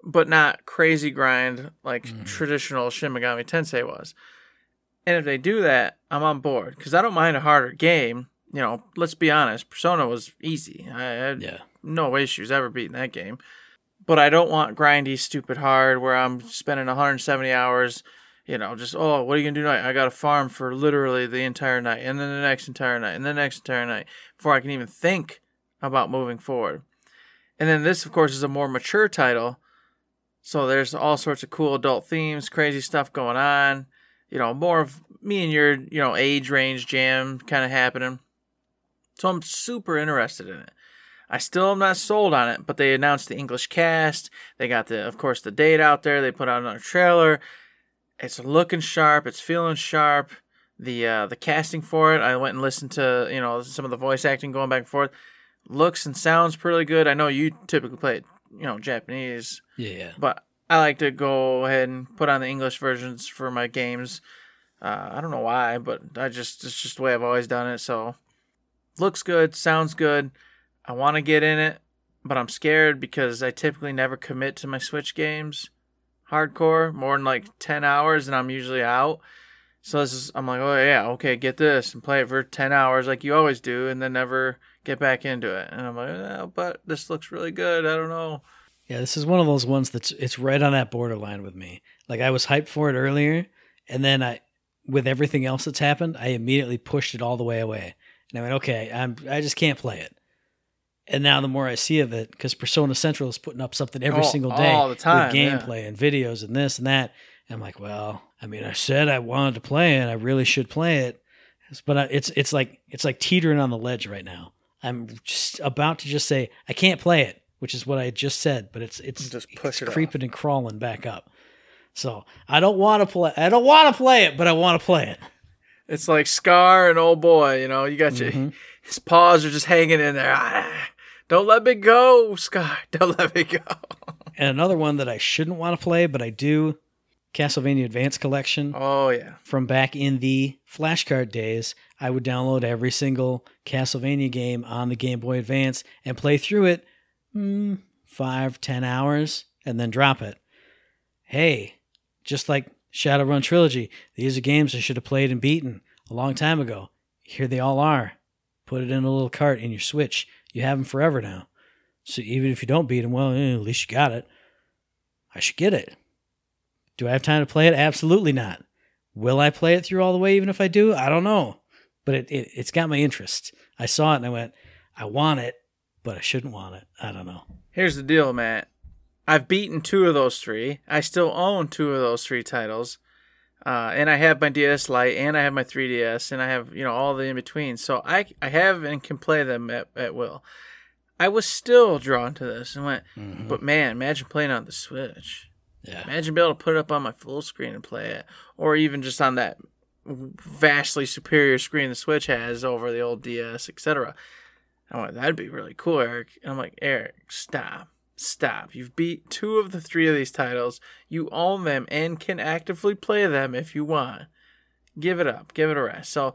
but not crazy grind like traditional Shin Megami Tensei was. And if they do that, I'm on board because I don't mind a harder game. Let's be honest, Persona was easy. I had no issues ever beating that game. But I don't want grindy, stupid hard where I'm spending 170 hours, what are you going to do tonight? I got to farm for literally the entire night and then the next entire night and the next entire night before I can even think about moving forward. And then this, of course, is a more mature title. So there's all sorts of cool adult themes, crazy stuff going on. More of me and your, age range jam kind of happening. So I'm super interested in it. I still am not sold on it, but they announced the English cast. They got the date out there. They put out another trailer. It's looking sharp. It's feeling sharp. The casting for it, I went and listened to, some of the voice acting going back and forth. Looks and sounds pretty good. I know you typically play it, Japanese. Yeah. But I like to go ahead and put on the English versions for my games. I don't know why, but it's just the way I've always done it, so... Looks good, sounds good. I want to get in it, but I'm scared because I typically never commit to my Switch games hardcore, more than like 10 hours, and I'm usually out. So I'm like, get this and play it for 10 hours like you always do, and then never get back into it. And I'm like, but this looks really good. I don't know. Yeah, this is one of those ones it's right on that borderline with me. Like I was hyped for it earlier, and then with everything else that's happened, I immediately pushed it all the way away. And I went, okay, I just can't play it. And now the more I see of it, because Persona Central is putting up something every single day all the time, with gameplay and videos and this and that. And I'm like, well, I mean, I said I wanted to play it. I really should play it. But it's like teetering on the ledge right now. I'm just about to just say, I can't play it, which is what I just said. But it's creeping and crawling back up. So I don't want to play it, but I want to play it. It's like Scar and Old Boy, you got his paws are just hanging in there. Ah, don't let me go, Scar. Don't let me go. And another one that I shouldn't want to play, but I do, Castlevania Advance Collection. Oh, yeah. From back in the flashcard days, I would download every single Castlevania game on the Game Boy Advance and play through it 5-10 hours and then drop it. Hey, just like Shadowrun Trilogy. These are games I should have played and beaten a long time ago. Here they all are. Put it in a little cart in your Switch. You have them forever now. So even if you don't beat them, well, at least you got it. I should get it. Do I have time to play it? Absolutely not. Will I play it through all the way even if I do? I don't know. But it's got my interest. I saw it and I went, I want it, but I shouldn't want it. I don't know. Here's the deal, Matt. I've beaten 2 of those 3. I still own 2 of those 3 titles. And I have my DS Lite, and I have my 3DS, and I have, you know, all the in-between. So I have and can play them at will. I was still drawn to this and went, mm-hmm. But man, imagine playing on the Switch. Yeah. Imagine being able to put it up on my full screen and play it, or even just on that vastly superior screen the Switch has over the old DS, etc. I went, that'd be really cool, Eric. And I'm like, Eric, stop. Stop. You've beat 2 of the 3 of these titles. You own them and can actively play them if you want. Give it up. Give it a rest. So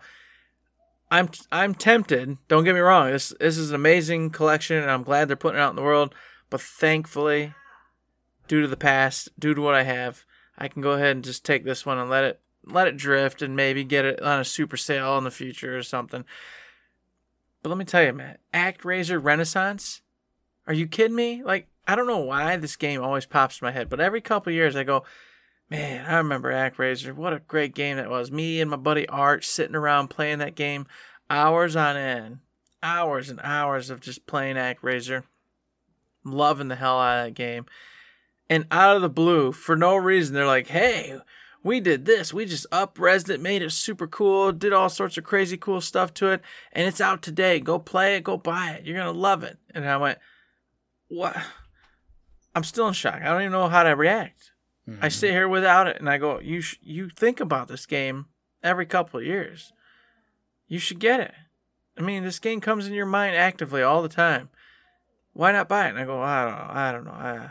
I'm tempted. Don't get me wrong. This is an amazing collection, and I'm glad they're putting it out in the world. But thankfully, due to the past, due to what I have, I can go ahead and just take this one and let it drift and maybe get it on a super sale in the future or something. But let me tell you, man, ActRaiser Renaissance? Are you kidding me? Like, I don't know why this game always pops in my head, but every couple of years I go, man, I remember ActRaiser. What a great game that was. Me and my buddy Art sitting around playing that game hours on end. Hours and hours of just playing ActRaiser. Loving the hell out of that game. And out of the blue, for no reason, they're like, hey, we did this. We just up-resed it, made it super cool, did all sorts of crazy cool stuff to it, and it's out today. Go play it. Go buy it. You're going to love it. And I went, what? I'm still in shock. I don't even know how to react. Mm-hmm. I sit here without it, and I go, you think about this game every couple of years. You should get it. I mean, this game comes in your mind actively all the time. Why not buy it? And I go, I don't know.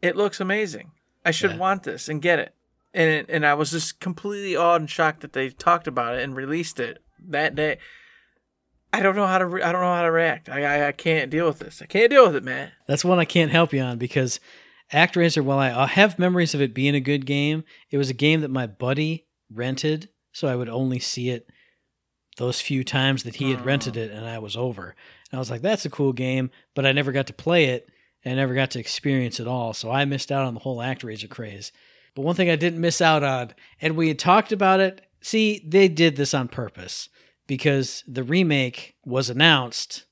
It looks amazing. I should want this and get it. And I was just completely awed and shocked that they talked about it and released it that day. I don't know how to react. I can't deal with this. I can't deal with it, man. That's one I can't help you on, because ActRaiser, while I have memories of it being a good game, it was a game that my buddy rented, so I would only see it those few times that he had rented it, and I was over. And I was like, that's a cool game, but I never got to play it, and I never got to experience it all, so I missed out on the whole ActRaiser craze. But one thing I didn't miss out on, and we had talked about it, see, they did this on purpose. Because the remake was announced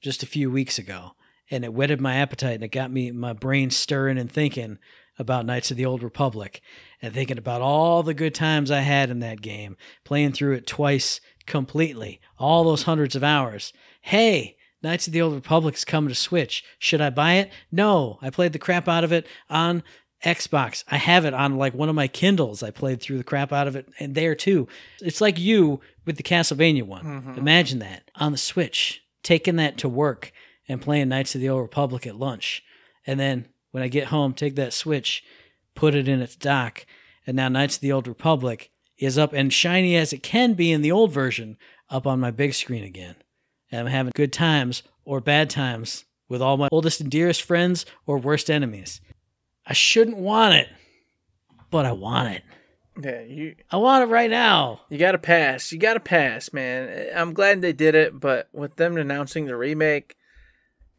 just a few weeks ago, and it whetted my appetite, and it got my brain stirring and thinking about Knights of the Old Republic, and thinking about all the good times I had in that game, playing through it twice completely, all those hundreds of hours. Hey, Knights of the Old Republic is coming to Switch. Should I buy it? No, I played the crap out of it on Xbox. I have it on like one of my Kindles. I played through the crap out of it and there too. It's like you with the Castlevania one. Mm-hmm. Imagine that on the Switch, taking that to work and playing Knights of the Old Republic at lunch. And then when I get home, take that Switch, put it in its dock. And now Knights of the Old Republic is up and shiny as it can be in the old version up on my big screen again. And I'm having good times or bad times with all my oldest and dearest friends or worst enemies. I shouldn't want it, but I want it. Yeah, I want it right now. You got to pass. You got to pass, man. I'm glad they did it, but with them announcing the remake,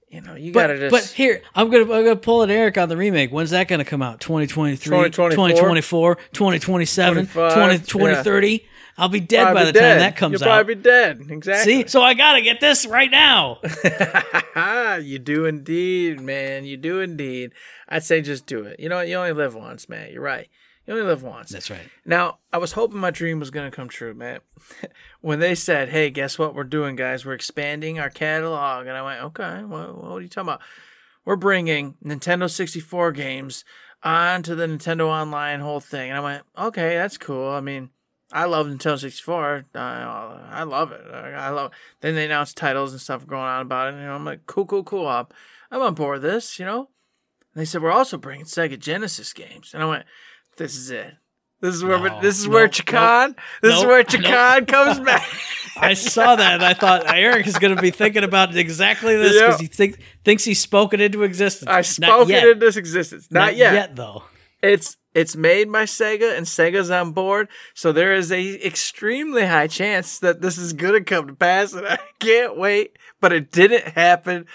you know, you got to just... But here, I'm gonna pull an Eric on the remake. When's that going to come out? 2023, 2024, 2027, 2030? Yeah. I'll be dead probably by the time that comes out. You'll probably be dead. Exactly. See? So I got to get this right now. You do indeed, man. You do indeed. I'd say just do it. You know what? You only live once, man. You're right. You only live once. That's right. Now, I was hoping my dream was going to come true, man. When they said, hey, guess what we're doing, guys? We're expanding our catalog. And I went, okay, what are you talking about? We're bringing Nintendo 64 games onto the Nintendo Online whole thing. And I went, okay, that's cool. I mean... I love Nintendo 64. I love it. I love it. Then they announced titles and stuff going on about it. And, you know, I'm like, cool. I'm on board with this, you know? And they said, we're also bringing Sega Genesis games. And I went, this is it. This is where Chakan comes back. I saw that and I thought Eric is going to be thinking about exactly this because he thinks he's spoken into existence. I spoke it into existence. Not yet, though. It's made by Sega, and Sega's on board, so there is a extremely high chance that this is going to come to pass, and I can't wait, but it didn't happen.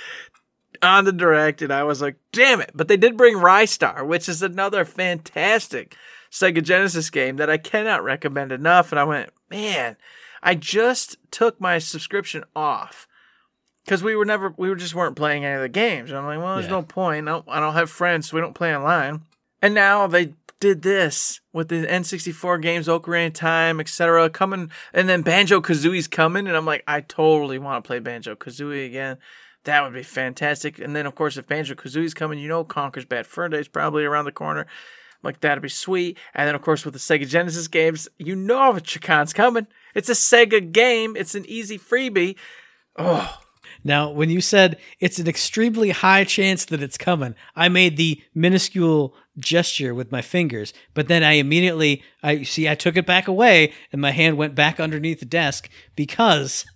on the Direct, and I was like, damn it. But they did bring Rystar, which is another fantastic Sega Genesis game that I cannot recommend enough. And I went, man, I just took my subscription off because we just weren't playing any of the games. And I'm like, well, there's no point. I don't have friends, so we don't play online. And now they did this with the N64 games, Ocarina of Time, etc. coming, and then Banjo-Kazooie's coming. And I'm like, I totally want to play Banjo-Kazooie again. That would be fantastic. And then, of course, if Banjo-Kazooie's coming, you know Conker's Bad Fur Day is probably around the corner. Like, that'd be sweet. And then, of course, with the Sega Genesis games, you know Chicon's coming. It's a Sega game. It's an easy freebie. Oh. Now, when you said it's an extremely high chance that it's coming, I made the minuscule gesture with my fingers, but then I immediately, I took it back away and my hand went back underneath the desk because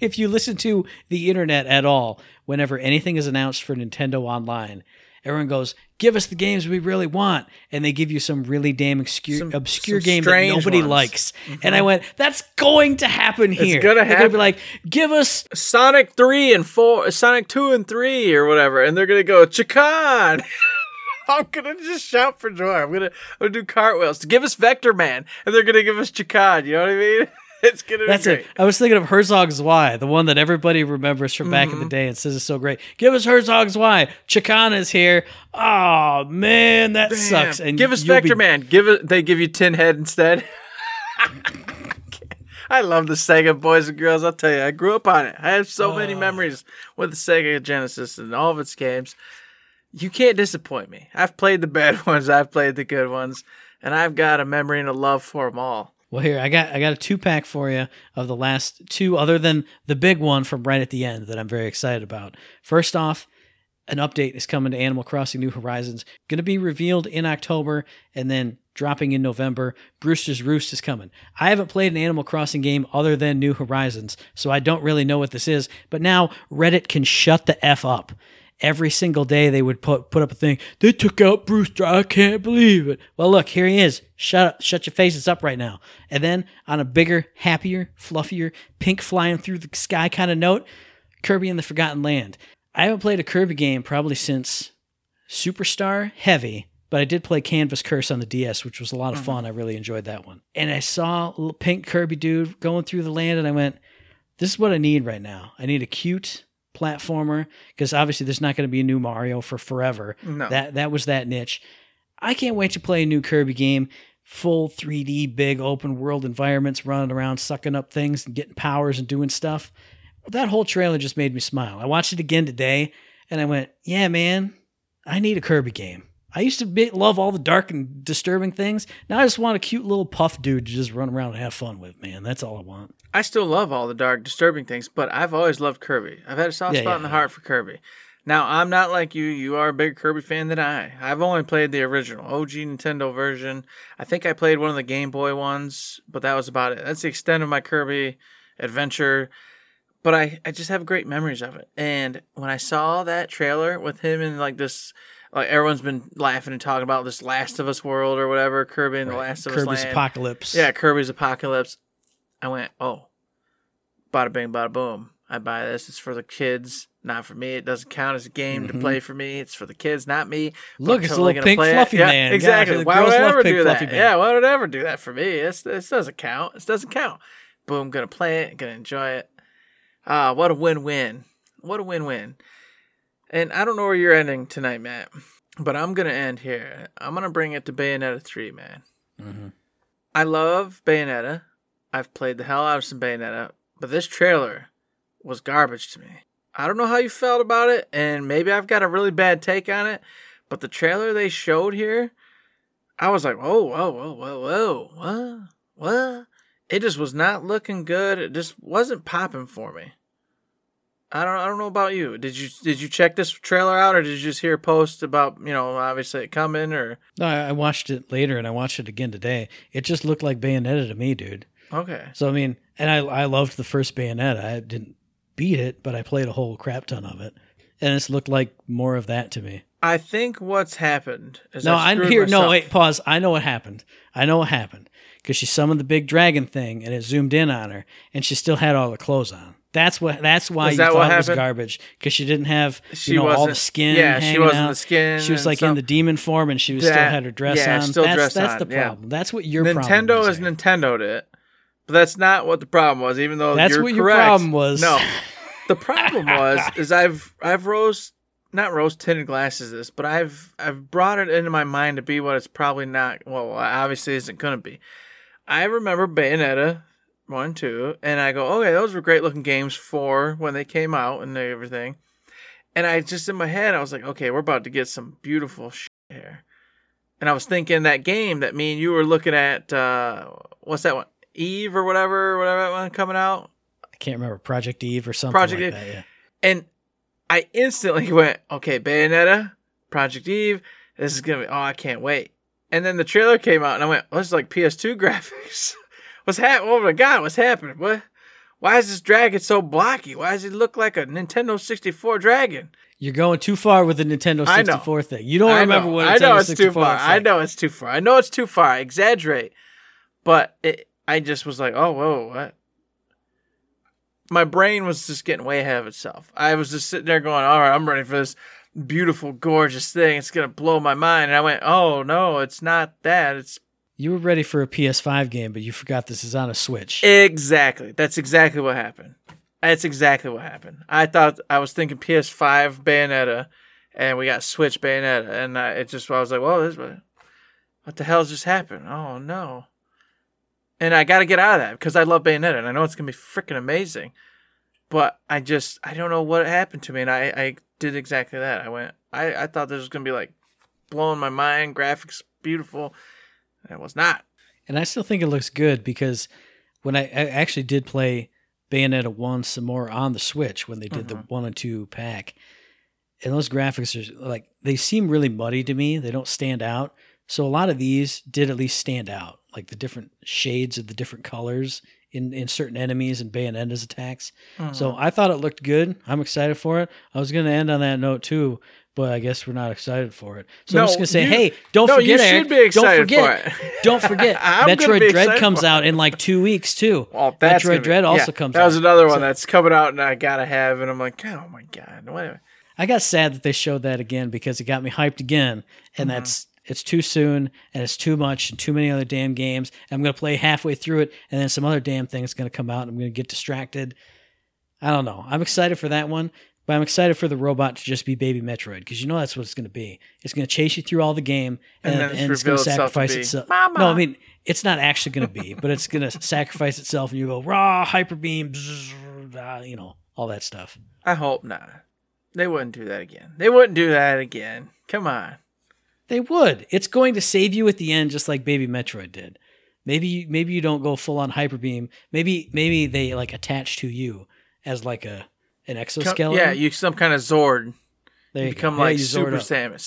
if you listen to the internet at all, whenever anything is announced for Nintendo Online, everyone goes, give us the games we really want. And they give you some really damn obscure game that nobody likes. Mm-hmm. And I went, that's going to happen here. It's going to happen. They're going to be like, give us Sonic 3 and 4, Sonic 2 and 3 or whatever. And they're going to go, Chikon. I'm going to just shout for joy. I'm going to do cartwheels. Give us Vector Man. And they're going to give us Chikon. You know what I mean? It's going to be great. It. I was thinking of Herzog's Y, the one that everybody remembers from back in the day and says is so great. Give us Herzog's Y. Chicana's here. Oh, man, that sucks. And give us Vector Man. They give you Tin Head instead. I love the Sega boys and girls. I'll tell you, I grew up on it. I have so many memories with the Sega Genesis and all of its games. You can't disappoint me. I've played the bad ones. I've played the good ones. And I've got a memory and a love for them all. Well, here, I got a 2-pack for you of the last two, other than the big one from right at the end that I'm very excited about. First off, an update is coming to Animal Crossing New Horizons. Going to be revealed in October and then dropping in November. Brewster's Roost is coming. I haven't played an Animal Crossing game other than New Horizons, so I don't really know what this is. But now Reddit can shut the F up. Every single day they would put up a thing. They took out Brewster. I can't believe it. Well, look, here he is. Shut up. Shut your faces up right now. And then on a bigger, happier, fluffier, pink flying through the sky kind of note, Kirby and the Forgotten Land. I haven't played a Kirby game probably since Superstar Heavy, but I did play Canvas Curse on the DS, which was a lot of fun. I really enjoyed that one. And I saw a little pink Kirby dude going through the land, and I went, this is what I need right now. I need a cute platformer, because obviously there's not going to be a new Mario for forever. No. That was that niche. I can't wait to play a new Kirby game, full 3D, big open world environments, running around, sucking up things and getting powers and doing stuff. That whole trailer just made me smile. I watched it again today and I went, yeah, man, I need a Kirby game. I used to love all the dark and disturbing things. Now I just want a cute little puff dude to just run around and have fun with, man. That's all I want. I still love all the dark, disturbing things, but I've always loved Kirby. I've had a soft spot in the heart for Kirby. Now, I'm not like you. You are a bigger Kirby fan than I. I've only played the original, OG Nintendo version. I think I played one of the Game Boy ones, but that was about it. That's the extent of my Kirby adventure. But I just have great memories of it. And when I saw that trailer with him in like this... Like everyone's been laughing and talking about this Last of Us world or whatever, Kirby and the Last of Us land. Kirby's Apocalypse. Yeah, Kirby's Apocalypse. I went, oh, bada bing, bada boom. I buy this. It's for the kids, not for me. It doesn't count as a game to play for me. It's for the kids, not me. Look, it's totally a little pink fluffy man. Yeah, exactly. Why would I ever do that? Yeah, why would I ever do that for me? This doesn't count. This doesn't count. Boom, gonna play it, gonna enjoy it. Ah, what a win-win. What a win-win. And I don't know where you're ending tonight, Matt, but I'm going to end here. I'm going to bring it to Bayonetta 3, man. Mm-hmm. I love Bayonetta. I've played the hell out of some Bayonetta, but this trailer was garbage to me. I don't know how you felt about it, and maybe I've got a really bad take on it, but the trailer they showed here, I was like, whoa, what? It just was not looking good. It just wasn't popping for me. I don't know about you. Did you check this trailer out, or did you just hear posts about, you know, obviously it coming? Or no, I watched it later, and I watched it again today. It just looked like Bayonetta to me, dude. Okay. So I mean, and I loved the first Bayonetta. I didn't beat it, but I played a whole crap ton of it, and it's looked like more of that to me. I think what's happened is myself. No, wait, pause. I know what happened because she summoned the big dragon thing, and it zoomed in on her, and she still had all the clothes on. That's why you thought it was garbage, because she didn't have all the skin. Yeah, she wasn't the skin. She was like in the demon form, and she was still had her dress on. That's the problem. That's what your Nintendo problem is. Nintendo Nintendo'd it, but that's not what the problem was. Even though that's what your problem was. No, the problem was is I've not rose tinted glasses this, but I've brought it into my mind to be what it's probably not. Well, obviously isn't going to be. I remember Bayonetta 1, 2, and I go, okay, those were great looking games for when they came out and everything. And I just in my head, I was like, okay, we're about to get some beautiful shit here. And I was thinking that game that me and you were looking at, what's that one? Eve or whatever that one coming out. I can't remember, Project Eve or something. Project Eve. Yeah. And I instantly went, okay, Bayonetta, Project Eve. This is gonna be. Oh, I can't wait. And then the trailer came out, and I went, oh, this is like PS2 graphics. What's happening? Oh my God, what's happening? What? Why is this dragon so blocky? Why does it look like a Nintendo 64 dragon? You're going too far with the Nintendo 64 thing. You don't remember what Nintendo 64 was. I know it's too far. I know it's too far. I exaggerate, but I just was like, oh, whoa, what? My brain was just getting way ahead of itself. I was just sitting there going, all right, I'm ready for this beautiful, gorgeous thing. It's going to blow my mind. And I went, oh, no, it's not that. You were ready for a PS5 game, but you forgot this is on a Switch. Exactly. That's exactly what happened. I thought I was thinking PS5 Bayonetta, and we got Switch Bayonetta. And I was like, well, what the hell just happened? Oh, no. And I got to get out of that because I love Bayonetta, and I know it's going to be freaking amazing. But I don't know what happened to me, and I did exactly that. I went, I thought this was going to be like blowing my mind, graphics beautiful. It was not. And I still think it looks good because when I actually did play Bayonetta 1 some more on the Switch when they did the 1 and 2 pack, and those graphics are like, they seem really muddy to me. They don't stand out. So a lot of these did at least stand out, like the different shades of the different colors in certain enemies and Bayonetta's attacks. Mm-hmm. So I thought it looked good. I'm excited for it. I was going to end on that note too, but I guess we're not excited for it. So I'm just going to say, don't forget, you should be excited for it. Don't forget, Metroid Dread comes out in like 2 weeks too. Well, Metroid Dread also comes out. That was another one that's coming out and I got to have it. I'm like, oh my God. Whatever. I got sad that they showed that again because it got me hyped again. And it's too soon, and it's too much, and too many other damn games. And I'm going to play halfway through it, and then some other damn thing is going to come out, and I'm going to get distracted. I don't know. I'm excited for that one, but I'm excited for the robot to just be Baby Metroid, because you know that's what it's going to be. It's going to chase you through all the game, and it's going to sacrifice itself. Mama. No, I mean, it's not actually going to be, but it's going to sacrifice itself, and you go, raw, hyper beam, bzzz, all that stuff. I hope not. They wouldn't do that again. Come on. They would. It's going to save you at the end, just like Baby Metroid did. Maybe you don't go full on hyper beam. Maybe they like attach to you as like an exoskeleton. Yeah, you some kind of Zord. You become like Super Samus.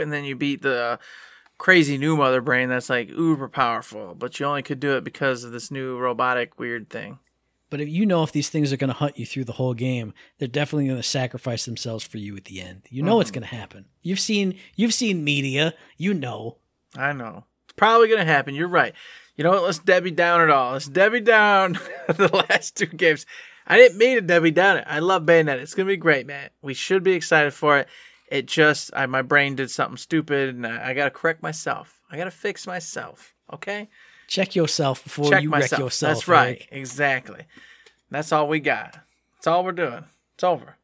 And then you beat the crazy new Mother Brain that's like uber powerful, but you only could do it because of this new robotic weird thing. But if these things are going to hunt you through the whole game, they're definitely going to sacrifice themselves for you at the end. You know it's going to happen. You've seen media. You know. I know. It's probably going to happen. You're right. You know what? Let's Debbie Down it all. Let's Debbie Down the last two games. I didn't mean to Debbie Down it. I love Bayonetta. It's going to be great, man. We should be excited for it. It just, my brain did something stupid, and I got to correct myself. I got to fix myself, okay? Check yourself before you wreck yourself. That's right. Like. Exactly. That's all we got. That's all we're doing. It's over.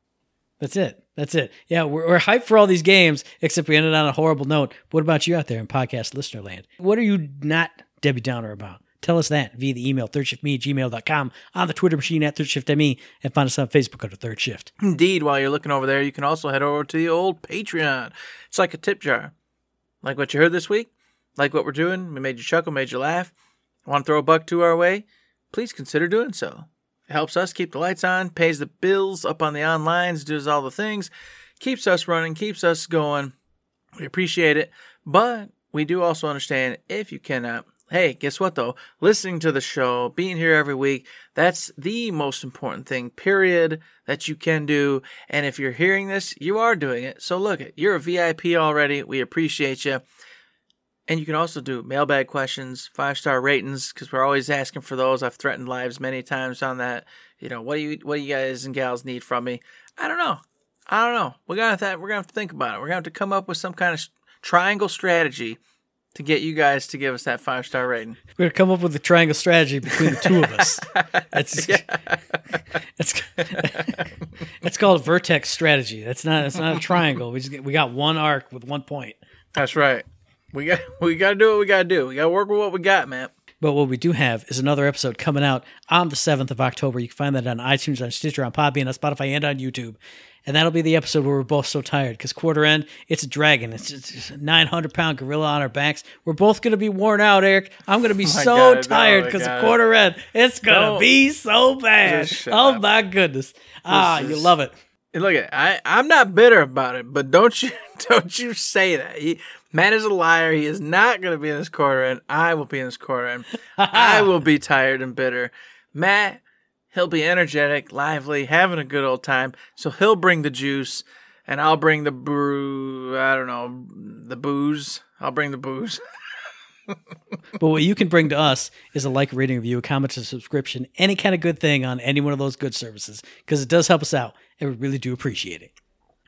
That's it. Yeah, we're hyped for all these games, except we ended on a horrible note. What about you out there in podcast listener land? What are you not Debbie Downer about? Tell us that via the email, thirdshiftme@gmail.com, on the Twitter machine @ThirdShiftME, and find us on Facebook under Third Shift. Indeed, while you're looking over there, you can also head over to the old Patreon. It's like a tip jar. Like what you heard this week? Like what we're doing, we made you chuckle, made you laugh, want to throw a buck to our way, please consider doing so. It helps us keep the lights on, pays the bills up on the onlines, does all the things, keeps us running, keeps us going. We appreciate it, but we do also understand if you cannot. Hey, guess what though? Listening to the show, being here every week, that's the most important thing, period, that you can do. And if you're hearing this, you are doing it. So look, you're a VIP already. We appreciate you. And you can also do mailbag questions, 5-star ratings, because we're always asking for those. I've threatened lives many times on that. You know, what do you guys and gals need from me? I don't know. We're gonna have to think about it. We're gonna have to come up with some kind of triangle strategy to get you guys to give us that 5-star rating. We're gonna come up with a triangle strategy between the two of us. That's called vertex strategy. That's not a triangle. We got one arc with one point. That's right. We got to do what we got to do. We got to work with what we got, man. But what we do have is another episode coming out on the 7th of October. You can find that on iTunes, on Stitcher, on Podbean, on Spotify, and on YouTube. And that'll be the episode where we're both so tired because quarter end, it's a dragon. It's a 900-pound gorilla on our backs. We're both going to be worn out, Eric. I'm going to be tired because of quarter end. It's going to be so bad. Oh, my goodness. You love it. Look, I'm not bitter about it, but don't you say that. Matt is a liar. He is not going to be in this quarter end. I will be in this quarter end. I will be tired and bitter. Matt, he'll be energetic, lively, having a good old time. So he'll bring the juice, and I'll bring the brew. I don't know, the booze. I'll bring the booze. But what you can bring to us is a like, rating, review, a comment, a subscription, any kind of good thing on any one of those good services, because it does help us out, and we really do appreciate it.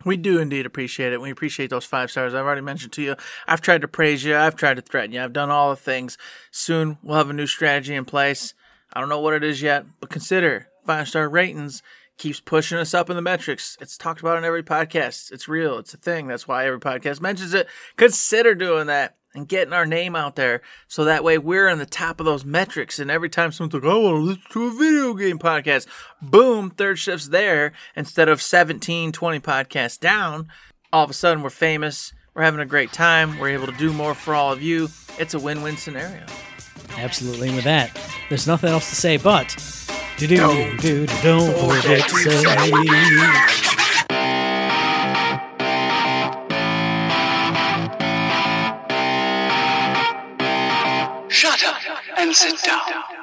We do indeed appreciate it. We appreciate those 5 stars. I've already mentioned to you. I've tried to praise you. I've tried to threaten you. I've done all the things. Soon we'll have a new strategy in place. I don't know what it is yet, but consider 5-star ratings keeps pushing us up in the metrics. It's talked about on every podcast. It's real. It's a thing. That's why every podcast mentions it. Consider doing that. And getting our name out there so that way we're on the top of those metrics. And every time someone's like, I want to listen to a video game podcast, boom, Third Shift's there instead of 17, 20 podcasts down. All of a sudden, we're famous. We're having a great time. We're able to do more for all of you. It's a win-win scenario. Absolutely. And with that, there's nothing else to say but don't forget to say. Sit down.